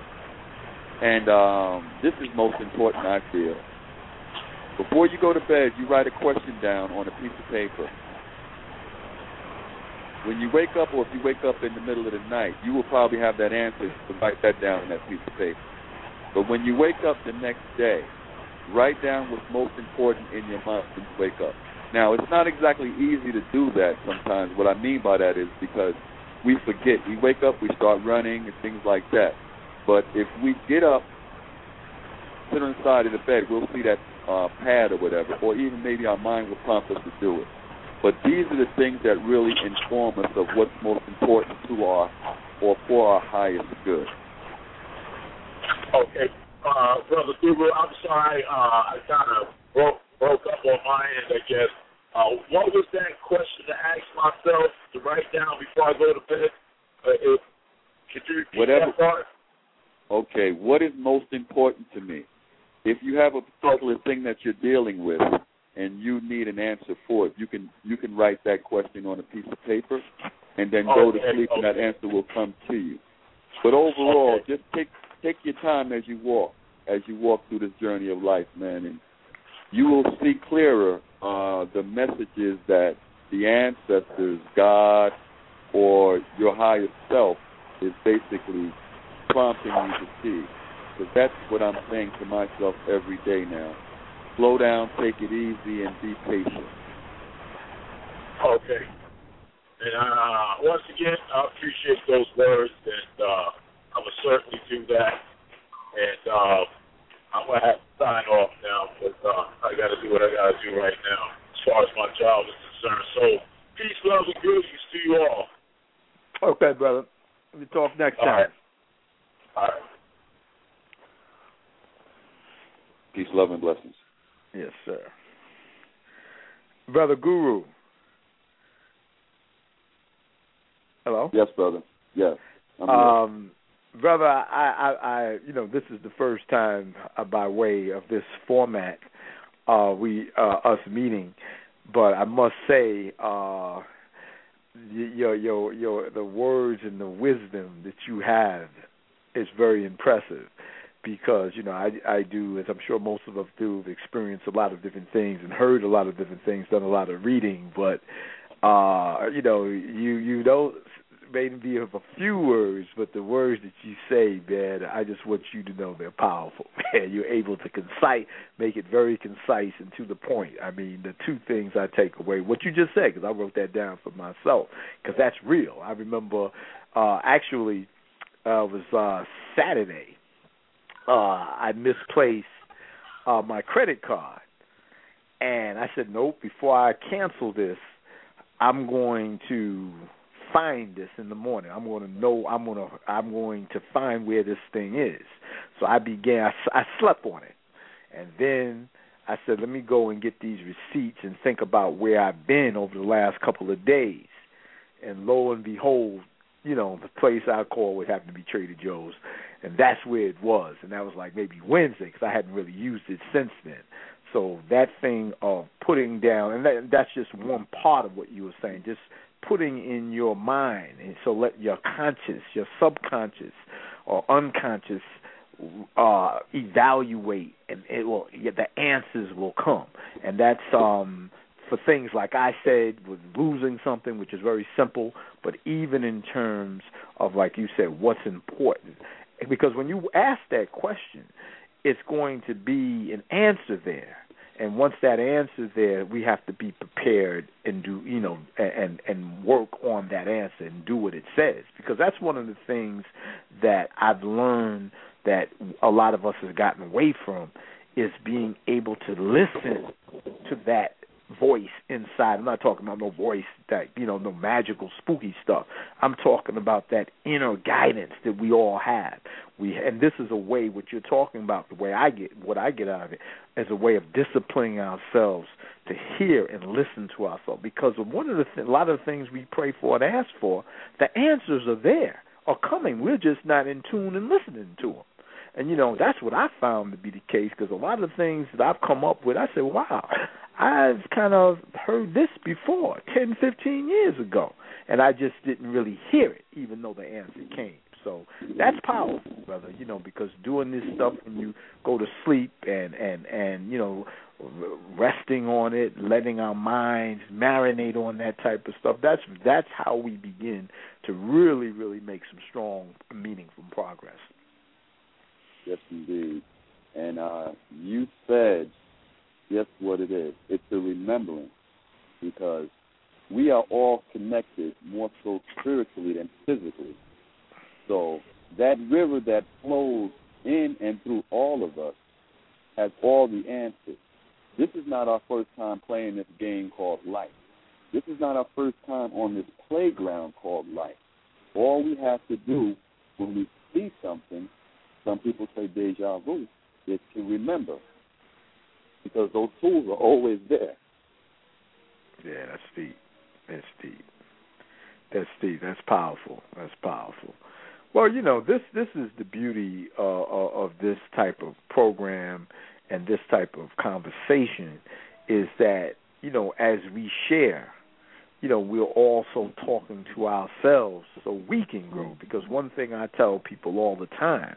And this is most important, I feel. Before you go to bed, you write a question down on a piece of paper. When you wake up, or if you wake up in the middle of the night, you will probably have that answer to write that down on that piece of paper. But when you wake up the next day, write down what's most important in your mind when you wake up. Now, it's not exactly easy to do that sometimes. What I mean by that is because we forget. We wake up, we start running and things like that. But if we get up, sit on the side of the bed, we'll see that pad or whatever, or even maybe our mind will prompt us to do it. But these are the things that really inform us of what's most important to our or for our highest good. Okay. Brother Guru, I'm sorry I kind of broke up on my end, I guess. What was that question to ask myself to write down before I go to bed? Could you repeat that part? Okay, what is most important to me? If you have a particular thing that you're dealing with and you need an answer for it, you can write that question on a piece of paper and then go to sleep and that answer will come to you. But overall, just take your time as you walk through this journey of life, man, and you will see clearer the messages that the ancestors, God, or your higher self is basically prompting you to see. Because that's what I'm saying to myself every day now. Slow down, take it easy, and be patient. Okay. And once again, I appreciate those words, and I will certainly do that. And I'm going to have to sign off now, because I got to do what I got to do right now as far as my job is concerned. So peace, love, and goodies to you all. Okay, brother. We'll talk next time. All right. Peace, love, and blessings. Yes, sir. Brother Guru. Hello? Yes, brother. Yes. Brother, I this is the first time by way of this format us meeting, but I must say the words and the wisdom that you have is very impressive. Because, I do, as I'm sure most of us do, have experienced a lot of different things and heard a lot of different things, done a lot of reading. But, you don't maybe have a few words, but the words that you say, man, I just want you to know they're powerful. Man, you're able to make it very concise and to the point. I mean, the two things I take away, what you just said, because I wrote that down for myself, because that's real. I remember it was Saturday. I misplaced my credit card. And I said, nope, before I cancel this, I'm going to find this in the morning. I'm going to find where this thing is. So I slept on it. And then I said, let me go and get these receipts and think about where I've been over the last couple of days. And lo and behold, the place I call would happen to be Trader Joe's, and that's where it was. And that was like maybe Wednesday, because I hadn't really used it since then. So that thing of putting down, and that's just one part of what you were saying, just putting in your mind. And so let your conscious, your subconscious or unconscious evaluate, and the answers will come. And that's for things like I said, with losing something, which is very simple, but even in terms of, like you said, what's important. Because when you ask that question, it's going to be an answer there. And once that answer's there, we have to be prepared and do, and work on that answer and do what it says. Because that's one of the things that I've learned that a lot of us have gotten away from, is being able to listen to that voice inside. I'm not talking about no voice that, no magical, spooky stuff. I'm talking about that inner guidance that we all have. And this is a way, what you're talking about, the way I get, what I get out of it, as a way of disciplining ourselves to hear and listen to ourselves. Because a lot of the things we pray for and ask for, the answers are there, are coming. We're just not in tune and listening to them. And, that's what I found to be the case, because a lot of the things that I've come up with, I say, wow, I've kind of heard this before 10, 15 years ago, and I just didn't really hear it, even though the answer came. So that's powerful, brother, because doing this stuff when you go to sleep and resting on it, letting our minds marinate on that type of stuff, that's how we begin to really, really make some strong, meaningful progress. Yes, indeed. And you said, yes, what it is. It's a remembrance. because we are all connected more so spiritually than physically. So that river that flows in and through all of us has all the answers. This is not our first time playing this game called life. This is not our first time on this playground called life. All we have to do when we see something, some people say deja vu, is to remember, because those tools are always there. Yeah, that's deep. That's deep. That's deep. That's powerful. That's powerful. Well, you know, this is the beauty of this type of program and this type of conversation, is that, you know, as we share, you know, we're also talking to ourselves so we can grow. Because one thing I tell people all the time,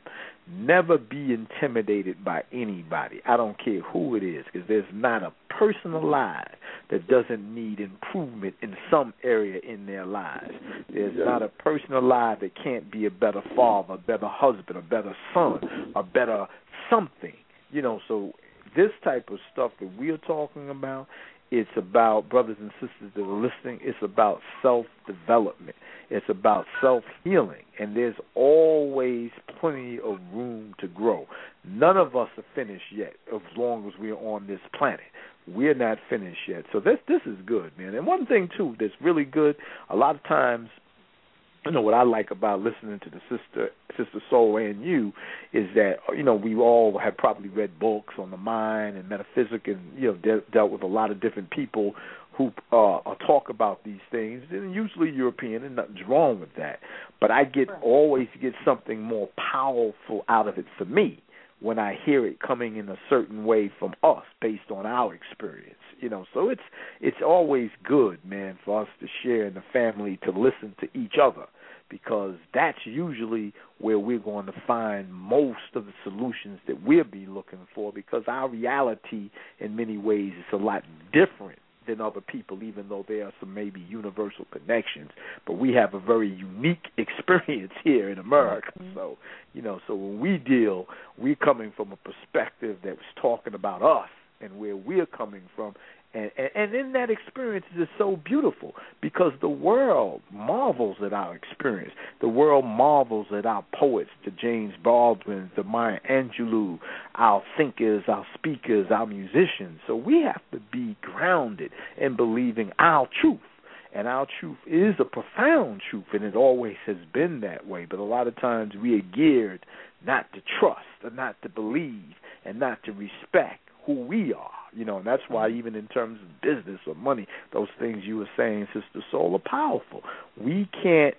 never be intimidated by anybody. I don't care who it is, because there's not a person alive that doesn't need improvement in some area in their lives. There's not a person alive that can't be a better father, a better husband, a better son, a better something. You know, so this type of stuff that we're talking about, it's about, brothers and sisters that are listening, it's about self-development. It's about self-healing. And there's always plenty of room to grow. None of us are finished yet, as long as we're on this planet. We're not finished yet. So this is good, man. And one thing, too, that's really good, a lot of times, you know, what I like about listening to the Sister Soul and you is that, you know, we all have probably read books on the mind and metaphysics, and, you know, dealt with a lot of different people who talk about these things, and usually European, and nothing's wrong with that. But I always get something more powerful out of it for me when I hear it coming in a certain way from us based on our experience. You know, so it's always good, man, for us to share in the family, to listen to each other, because that's usually where we're going to find most of the solutions that we'll be looking for, because our reality in many ways is a lot different than other people, even though there are some maybe universal connections. But we have a very unique experience here in America. So, you know, so when we deal, we're coming from a perspective that's talking about us and where we're coming from. And in that experience is so beautiful, because the world marvels at our experience. The world marvels at our poets, the James Baldwin, the Maya Angelou, our thinkers, our speakers, our musicians. So we have to be grounded in believing our truth. And our truth is a profound truth, and it always has been that way. But a lot of times we are geared not to trust and not to believe and not to respect who we are, you know, and that's why even in terms of business or money, those things you were saying, Sister Soul, are powerful. We can't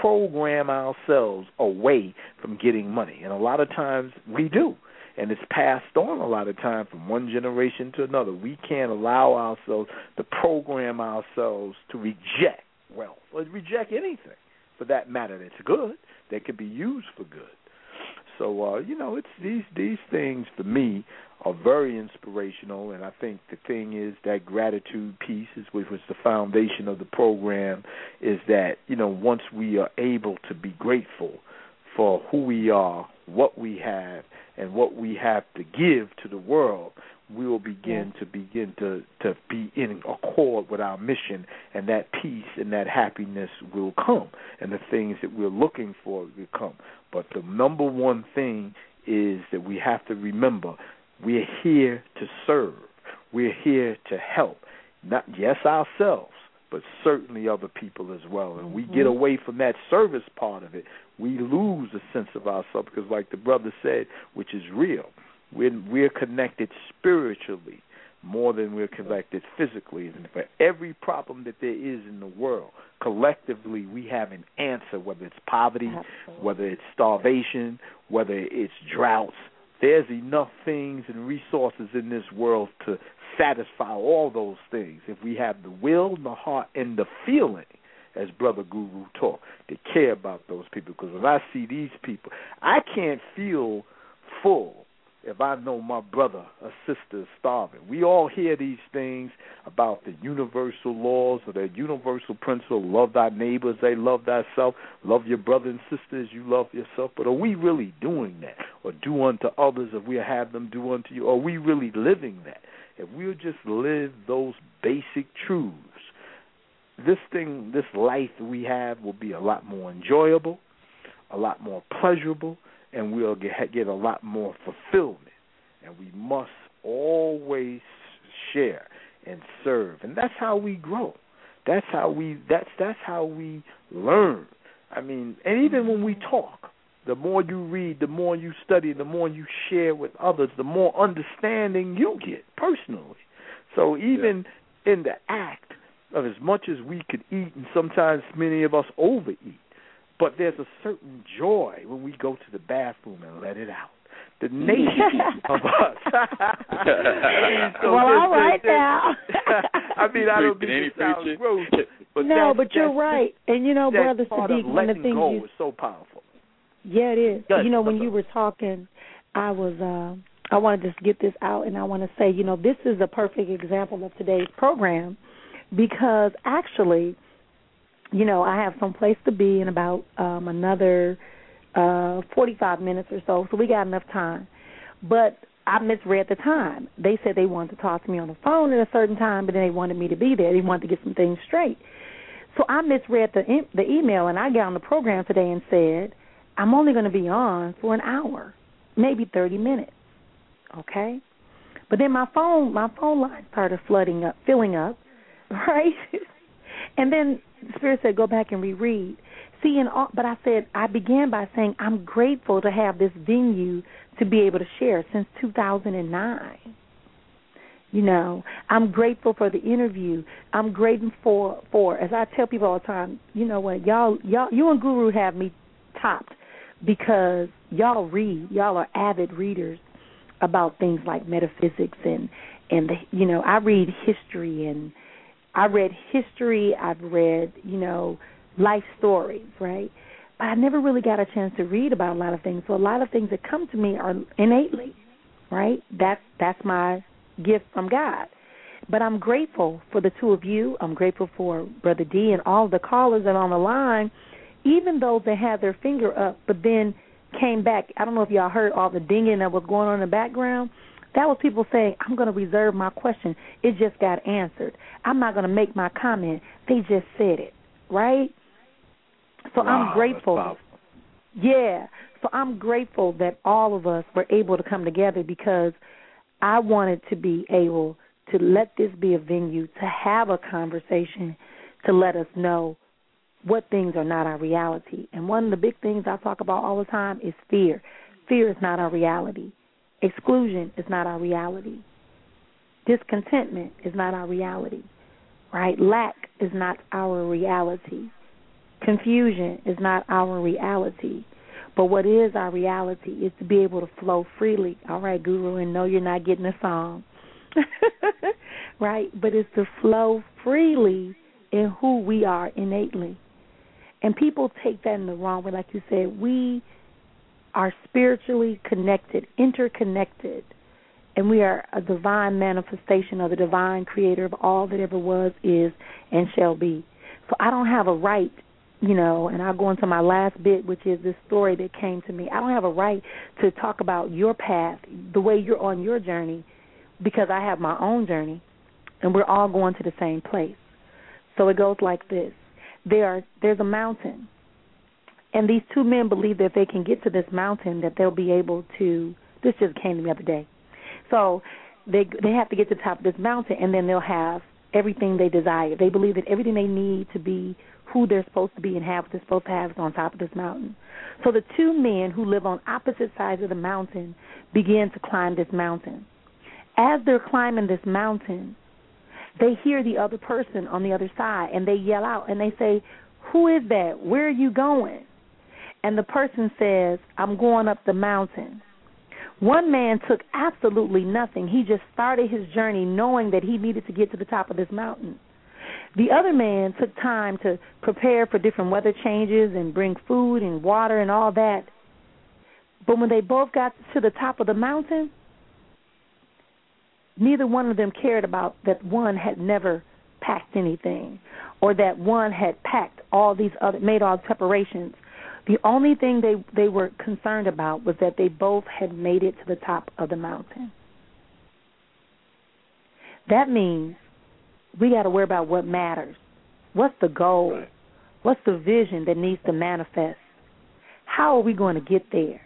program ourselves away from getting money, and a lot of times we do, and it's passed on a lot of times from one generation to another. We can't allow ourselves to program ourselves to reject wealth or reject anything, for that matter, that's good, that could be used for good. So, you know, it's these things for me are very inspirational, and I think the thing is that gratitude piece, which was the foundation of the program, is that, you know, once we are able to be grateful for who we are, what we have, and what we have to give to the world, we will begin to be in accord with our mission, and that peace and that happiness will come, and the things that we're looking for will come. But the number one thing is that we have to remember we're here to serve. We're here to help, ourselves, but certainly other people as well. And we get away from that service part of it, we lose a sense of ourselves, because like the brother said, which is real, we're connected spiritually more than we're connected physically. And for every problem that there is in the world, collectively we have an answer, whether it's poverty, whether it's starvation, whether it's droughts. There's enough things and resources in this world to satisfy all those things if we have the will, the heart, and the feeling, as Brother Guru taught, to care about those people. Because when I see these people, I can't feel full if I know my brother or sister is starving. We all hear these things about the universal laws or the universal principle, love thy neighbor as they love thyself, love your brother and sister as you love yourself. But are we really doing that? Or do unto others if we have them do unto you? Are we really living that? If we'll just live those basic truths, this life we have will be a lot more enjoyable, a lot more pleasurable, and we'll get a lot more fulfillment. And we must always share and serve. And that's how we grow. That's how we learn. I mean, and even when we talk, the more you read, the more you study, the more you share with others, the more understanding you get personally. So even in the act of, as much as we could eat, and sometimes many of us overeat, but there's a certain joy when we go to the bathroom and let it out. The nation of us. So well, all right now. I mean, I don't think it sounds gross. But no, but you're right. And, you know, Brother Sadiq, one of the things you... is so powerful. Yeah, it is. Yes. You know, when you were talking, I wanted to just get this out, and I want to say, you know, this is a perfect example of today's program because actually, you know, I have some place to be in about another... 45 minutes or so we got enough time. But I misread the time. They said they wanted to talk to me on the phone at a certain time, but then they wanted me to be there. They wanted to get some things straight. So I misread the email, and I got on the program today and said, I'm only going to be on for an hour, maybe 30 minutes, okay? But then my phone line started filling up, right? And then the Spirit said, go back and reread. See, but I said, I began by saying I'm grateful to have this venue to be able to share since 2009. You know, I'm grateful for the interview. I'm grateful for as I tell people all the time, you know what, y'all, you and Guru have me topped because y'all read. Y'all are avid readers about things like metaphysics and the, you know, I read history and I read history. I've read, you know, life stories, right? But I never really got a chance to read about a lot of things. So a lot of things that come to me are innately, right? That's my gift from God. But I'm grateful for the two of you. I'm grateful for Brother D and all the callers that are on the line, even though they had their finger up, but then came back. I don't know if y'all heard all the dinging that was going on in the background. That was people saying, I'm going to reserve my question. It just got answered. I'm not going to make my comment. They just said it, right? So wow, I'm grateful. Yeah. So I'm grateful that all of us were able to come together because I wanted to be able to let this be a venue, to have a conversation, to let us know what things are not our reality. And one of the big things I talk about all the time is fear. Fear is not our reality. Exclusion is not our reality. Discontentment is not our reality, right? Lack is not our reality. Confusion is not our reality, but what is our reality is to be able to flow freely. All right, Guru, and no, you're not getting a song, right? But it's to flow freely in who we are innately. And people take that in the wrong way. Like you said, we are spiritually connected, interconnected, and we are a divine manifestation of the divine creator of all that ever was, is, and shall be. So I don't have a right, you know, and I'll go into my last bit, which is this story that came to me. I don't have a right to talk about your path, the way you're on your journey, because I have my own journey, and we're all going to the same place. So it goes like this. There's a mountain, and these two men believe that if they can get to this mountain that they'll be able to, this just came to me the other day. So they have to get to the top of this mountain, and then they'll have everything they desire. They believe that everything they need to be who they're supposed to be and have what they're supposed to have is on top of this mountain. So the two men who live on opposite sides of the mountain begin to climb this mountain. As they're climbing this mountain, they hear the other person on the other side, and they yell out, and they say, who is that? Where are you going? And the person says, I'm going up the mountain. One man took absolutely nothing. He just started his journey knowing that he needed to get to the top of this mountain. The other man took time to prepare for different weather changes and bring food and water and all that. But when they both got to the top of the mountain, neither one of them cared about that one had never packed anything or that one had packed all these other, made all the preparations. The only thing they were concerned about was that they both had made it to the top of the mountain. That means we got to worry about what matters. What's the goal? Right. What's the vision that needs to manifest? How are we going to get there?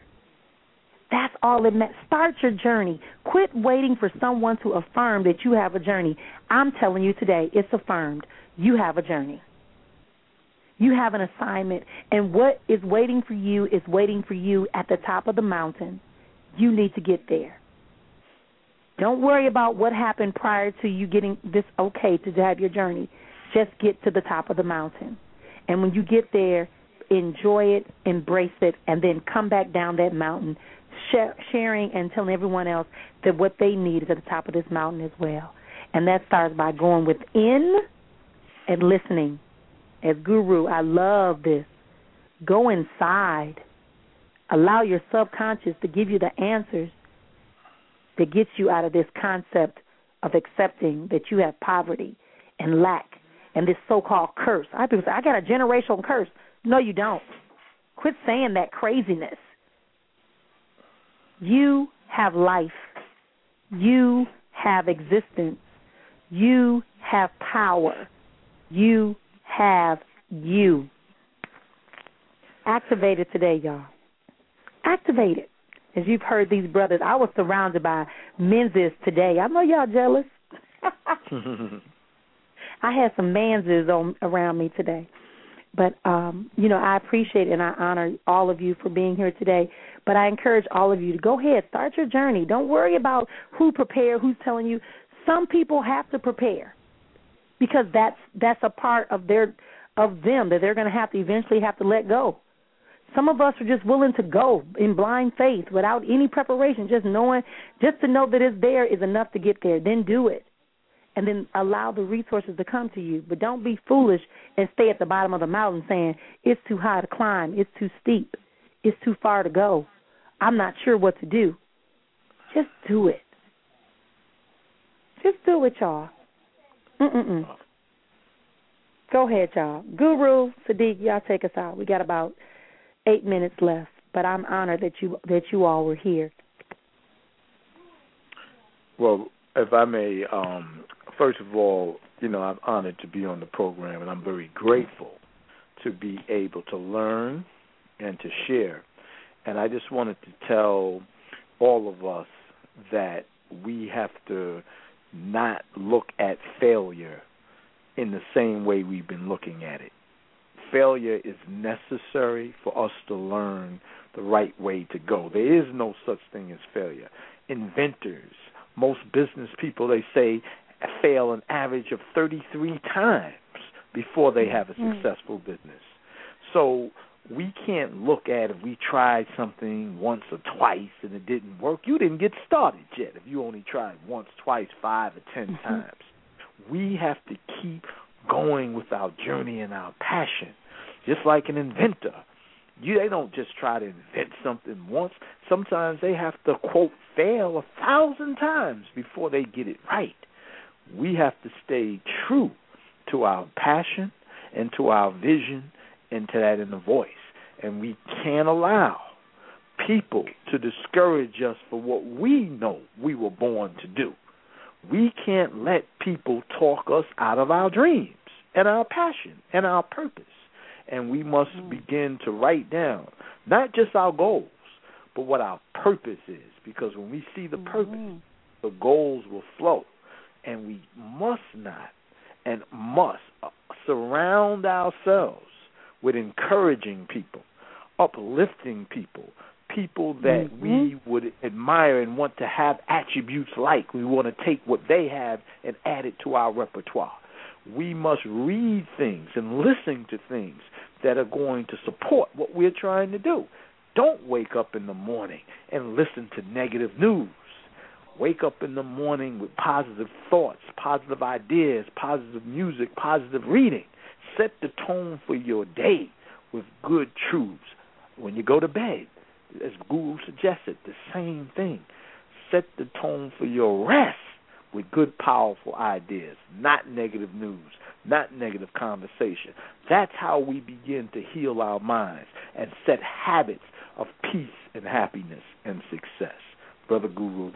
That's all it matters. Start your journey. Quit waiting for someone to affirm that you have a journey. I'm telling you today, it's affirmed. You have a journey. You have an assignment, and what is waiting for you is waiting for you at the top of the mountain. You need to get there. Don't worry about what happened prior to you getting this okay to have your journey. Just get to the top of the mountain. And when you get there, enjoy it, embrace it, and then come back down that mountain, sharing and telling everyone else that what they need is at the top of this mountain as well. And that starts by going within and listening. As Guru, I love this. Go inside. Allow your subconscious to give you the answers that get you out of this concept of accepting that you have poverty and lack and this so-called curse. I people say, I got a generational curse. No, you don't. Quit saying that craziness. You have life. You have existence. You have power. You have you. Activate it today, y'all. Activate it. As you've heard these brothers, I was surrounded by menses today. I know y'all jealous. I had some manses around me today. But, you know, I appreciate and I honor all of you for being here today. But I encourage all of you to go ahead, start your journey. Don't worry about who prepared, who's telling you. Some people have to prepare, because that's a part of them that they're going to have to eventually have to let go. Some of us are just willing to go in blind faith without any preparation, just to know that it's there is enough to get there. Then do it, and then allow the resources to come to you. But don't be foolish and stay at the bottom of the mountain saying it's too high to climb, it's too steep, it's too far to go. I'm not sure what to do. Just do it. Just do it, y'all. Go ahead, y'all. Guru, Sadiq, y'all take us out. We got about 8 minutes left, but I'm honored that you all were here. Well, if I may, first of all, you know, I'm honored to be on the program, and I'm very grateful to be able to learn and to share. And I just wanted to tell all of us that we have to not look at failure in the same way we've been looking at it. Failure is necessary for us to learn the right way to go. There is no such thing as failure. Inventors, most business people, they say fail an average of 33 times before they have a successful business. So we can't look at if we tried something once or twice and it didn't work. You didn't get started yet if you only tried once, twice, 5 or 10 times. We have to keep going with our journey and our passion, just like an inventor. They don't just try to invent something once. Sometimes they have to, quote, fail 1,000 times before they get it right. We have to stay true to our passion and to our vision and to that inner voice. And we can't allow people to discourage us for what we know we were born to do. We can't let people talk us out of our dreams and our passion and our purpose. And we must begin to write down not just our goals, but what our purpose is. Because when we see the purpose, the goals will flow. And we must not and must surround ourselves with encouraging people, uplifting people, people that we would admire and want to have attributes like. We want to take what they have and add it to our repertoire. We must read things and listen to things that are going to support what we're trying to do. Don't wake up in the morning and listen to negative news. Wake up in the morning with positive thoughts, positive ideas, positive music, positive reading. Set the tone for your day with good truths. When you go to bed, as Guru suggested, the same thing. Set the tone for your rest with good, powerful ideas, not negative news, not negative conversation. That's how we begin to heal our minds and set habits of peace and happiness and success. Brother Guru.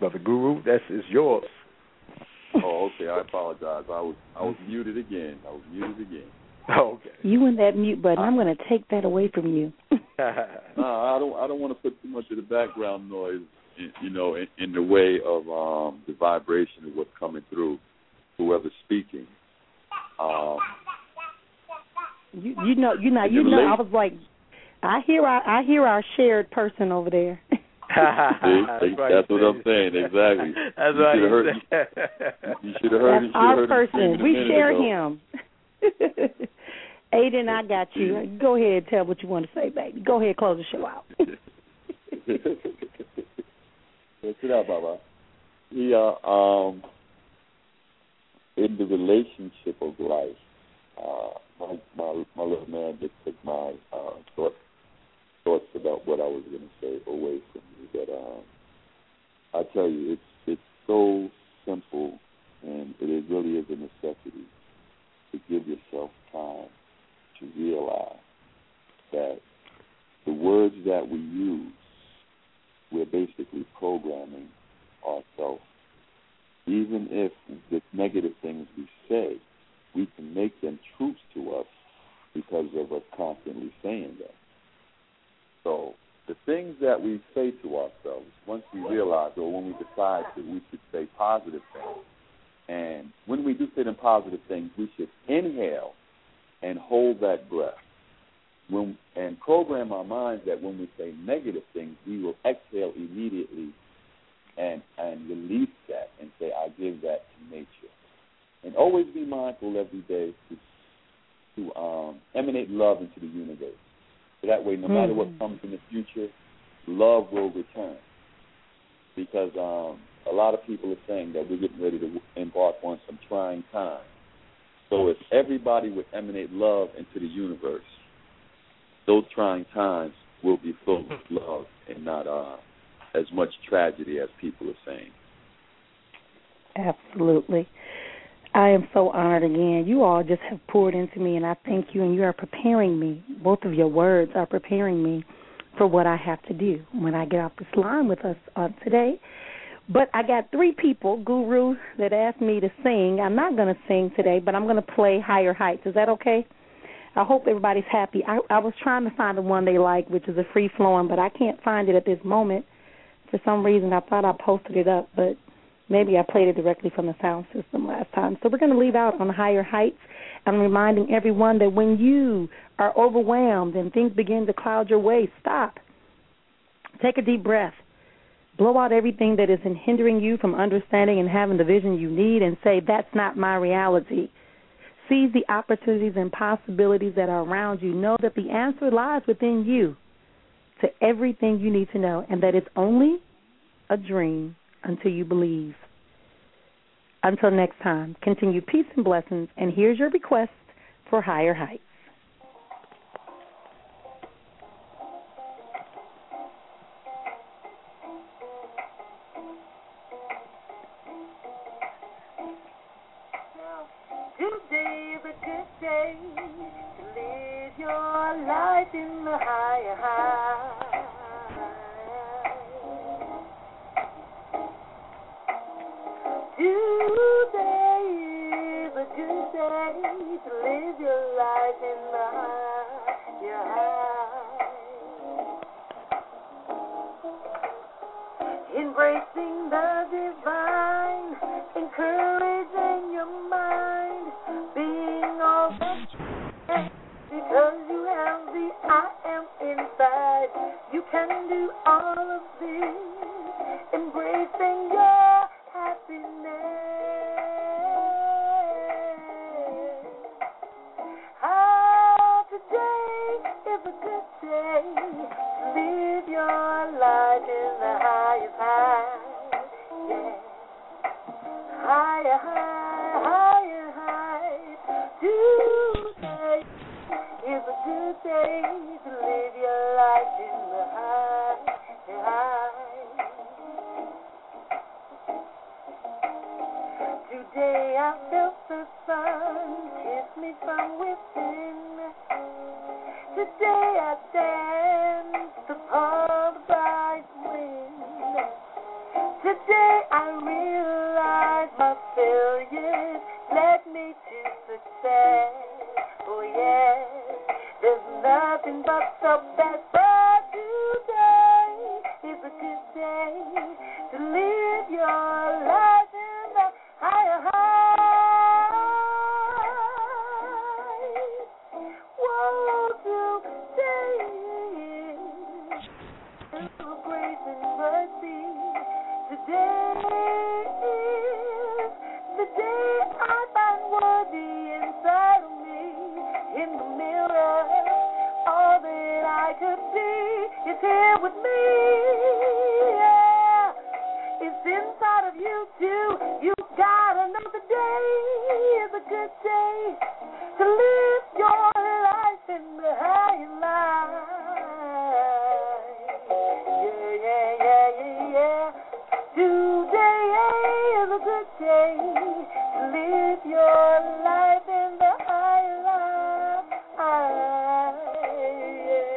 Brother Guru, that is yours. Oh, okay. I apologize. I was muted again. Oh, okay. You and that mute button. I'm going to take that away from you. No, I don't want to put too much of the background noise, in the way of the vibration of what's coming through whoever's speaking. I was like, I hear our shared person over there. That's what I'm saying. Exactly. That's what I'm saying. You should have heard. That's our person. We share him. Aiden, I got you. Go ahead and tell what you want to say, baby. Go ahead, close the show out. Sit down, Baba. Yeah, in the relationship of life, my little man just took my thoughts about what I was going to say away from me. But I tell you, it's so simple, and it really is a necessity to give yourself time to realize that the words that we use, we're basically programming ourselves. Even if the negative things we say, we can make them truths to us because of us constantly saying them. So the things that we say to ourselves, once we realize or when we decide that we should say positive things, and when we do say them positive things, we should inhale and hold that breath. And program our minds that when we say negative things, we will exhale immediately and release that and say, I give that to nature. And always be mindful every day to emanate love into the universe. So that way, no matter what comes in the future, love will return. Because a lot of people are saying that we're getting ready to embark on some trying times. So if everybody would emanate love into the universe, those trying times will be full of love and not as much tragedy as people are saying. Absolutely. I am so honored again. You all just have poured into me, and I thank you, and you are preparing me. Both of your words are preparing me for what I have to do when I get off this line with us today. But I got three people, Guru, that asked me to sing. I'm not going to sing today, but I'm going to play Higher Heights. Is that okay? I hope everybody's happy. I was trying to find the one they like, which is a free-flowing, but I can't find it at this moment. For some reason, I thought I posted it up, but maybe I played it directly from the sound system last time. So we're going to leave out on Higher Heights. I'm reminding everyone that when you are overwhelmed and things begin to cloud your way, stop. Take a deep breath. Blow out everything that is hindering you from understanding and having the vision you need and say, that's not my reality. Seize the opportunities and possibilities that are around you. Know that the answer lies within you to everything you need to know, and that it's only a dream until you believe. Until next time, continue peace and blessings, and here's your request for Higher Heights. Embracing the divine, encouraging your mind, being all that you can, because you have the I am inside. You can do all of this, embracing your happiness. Ah, today is a good day to live your life in the highest high. Yeah. Higher high, higher high. Today is a good day to live your life in the high, high. Today I felt the sun kiss me from within. Today I danced upon the bright wind. Today nothing but the best. But today is a good day to live your life in the higher high. Woe today is through grace and mercy. Today is the day I find worthy inside of me. In the mirror, all that I could see is here with me. Yeah. It's inside of you too. You gotta know today is a good day to live your life in the high life. Yeah, yeah, yeah, yeah, yeah. Today is a good day to live your life in the high life. Today is a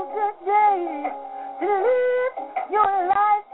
good day to live your life.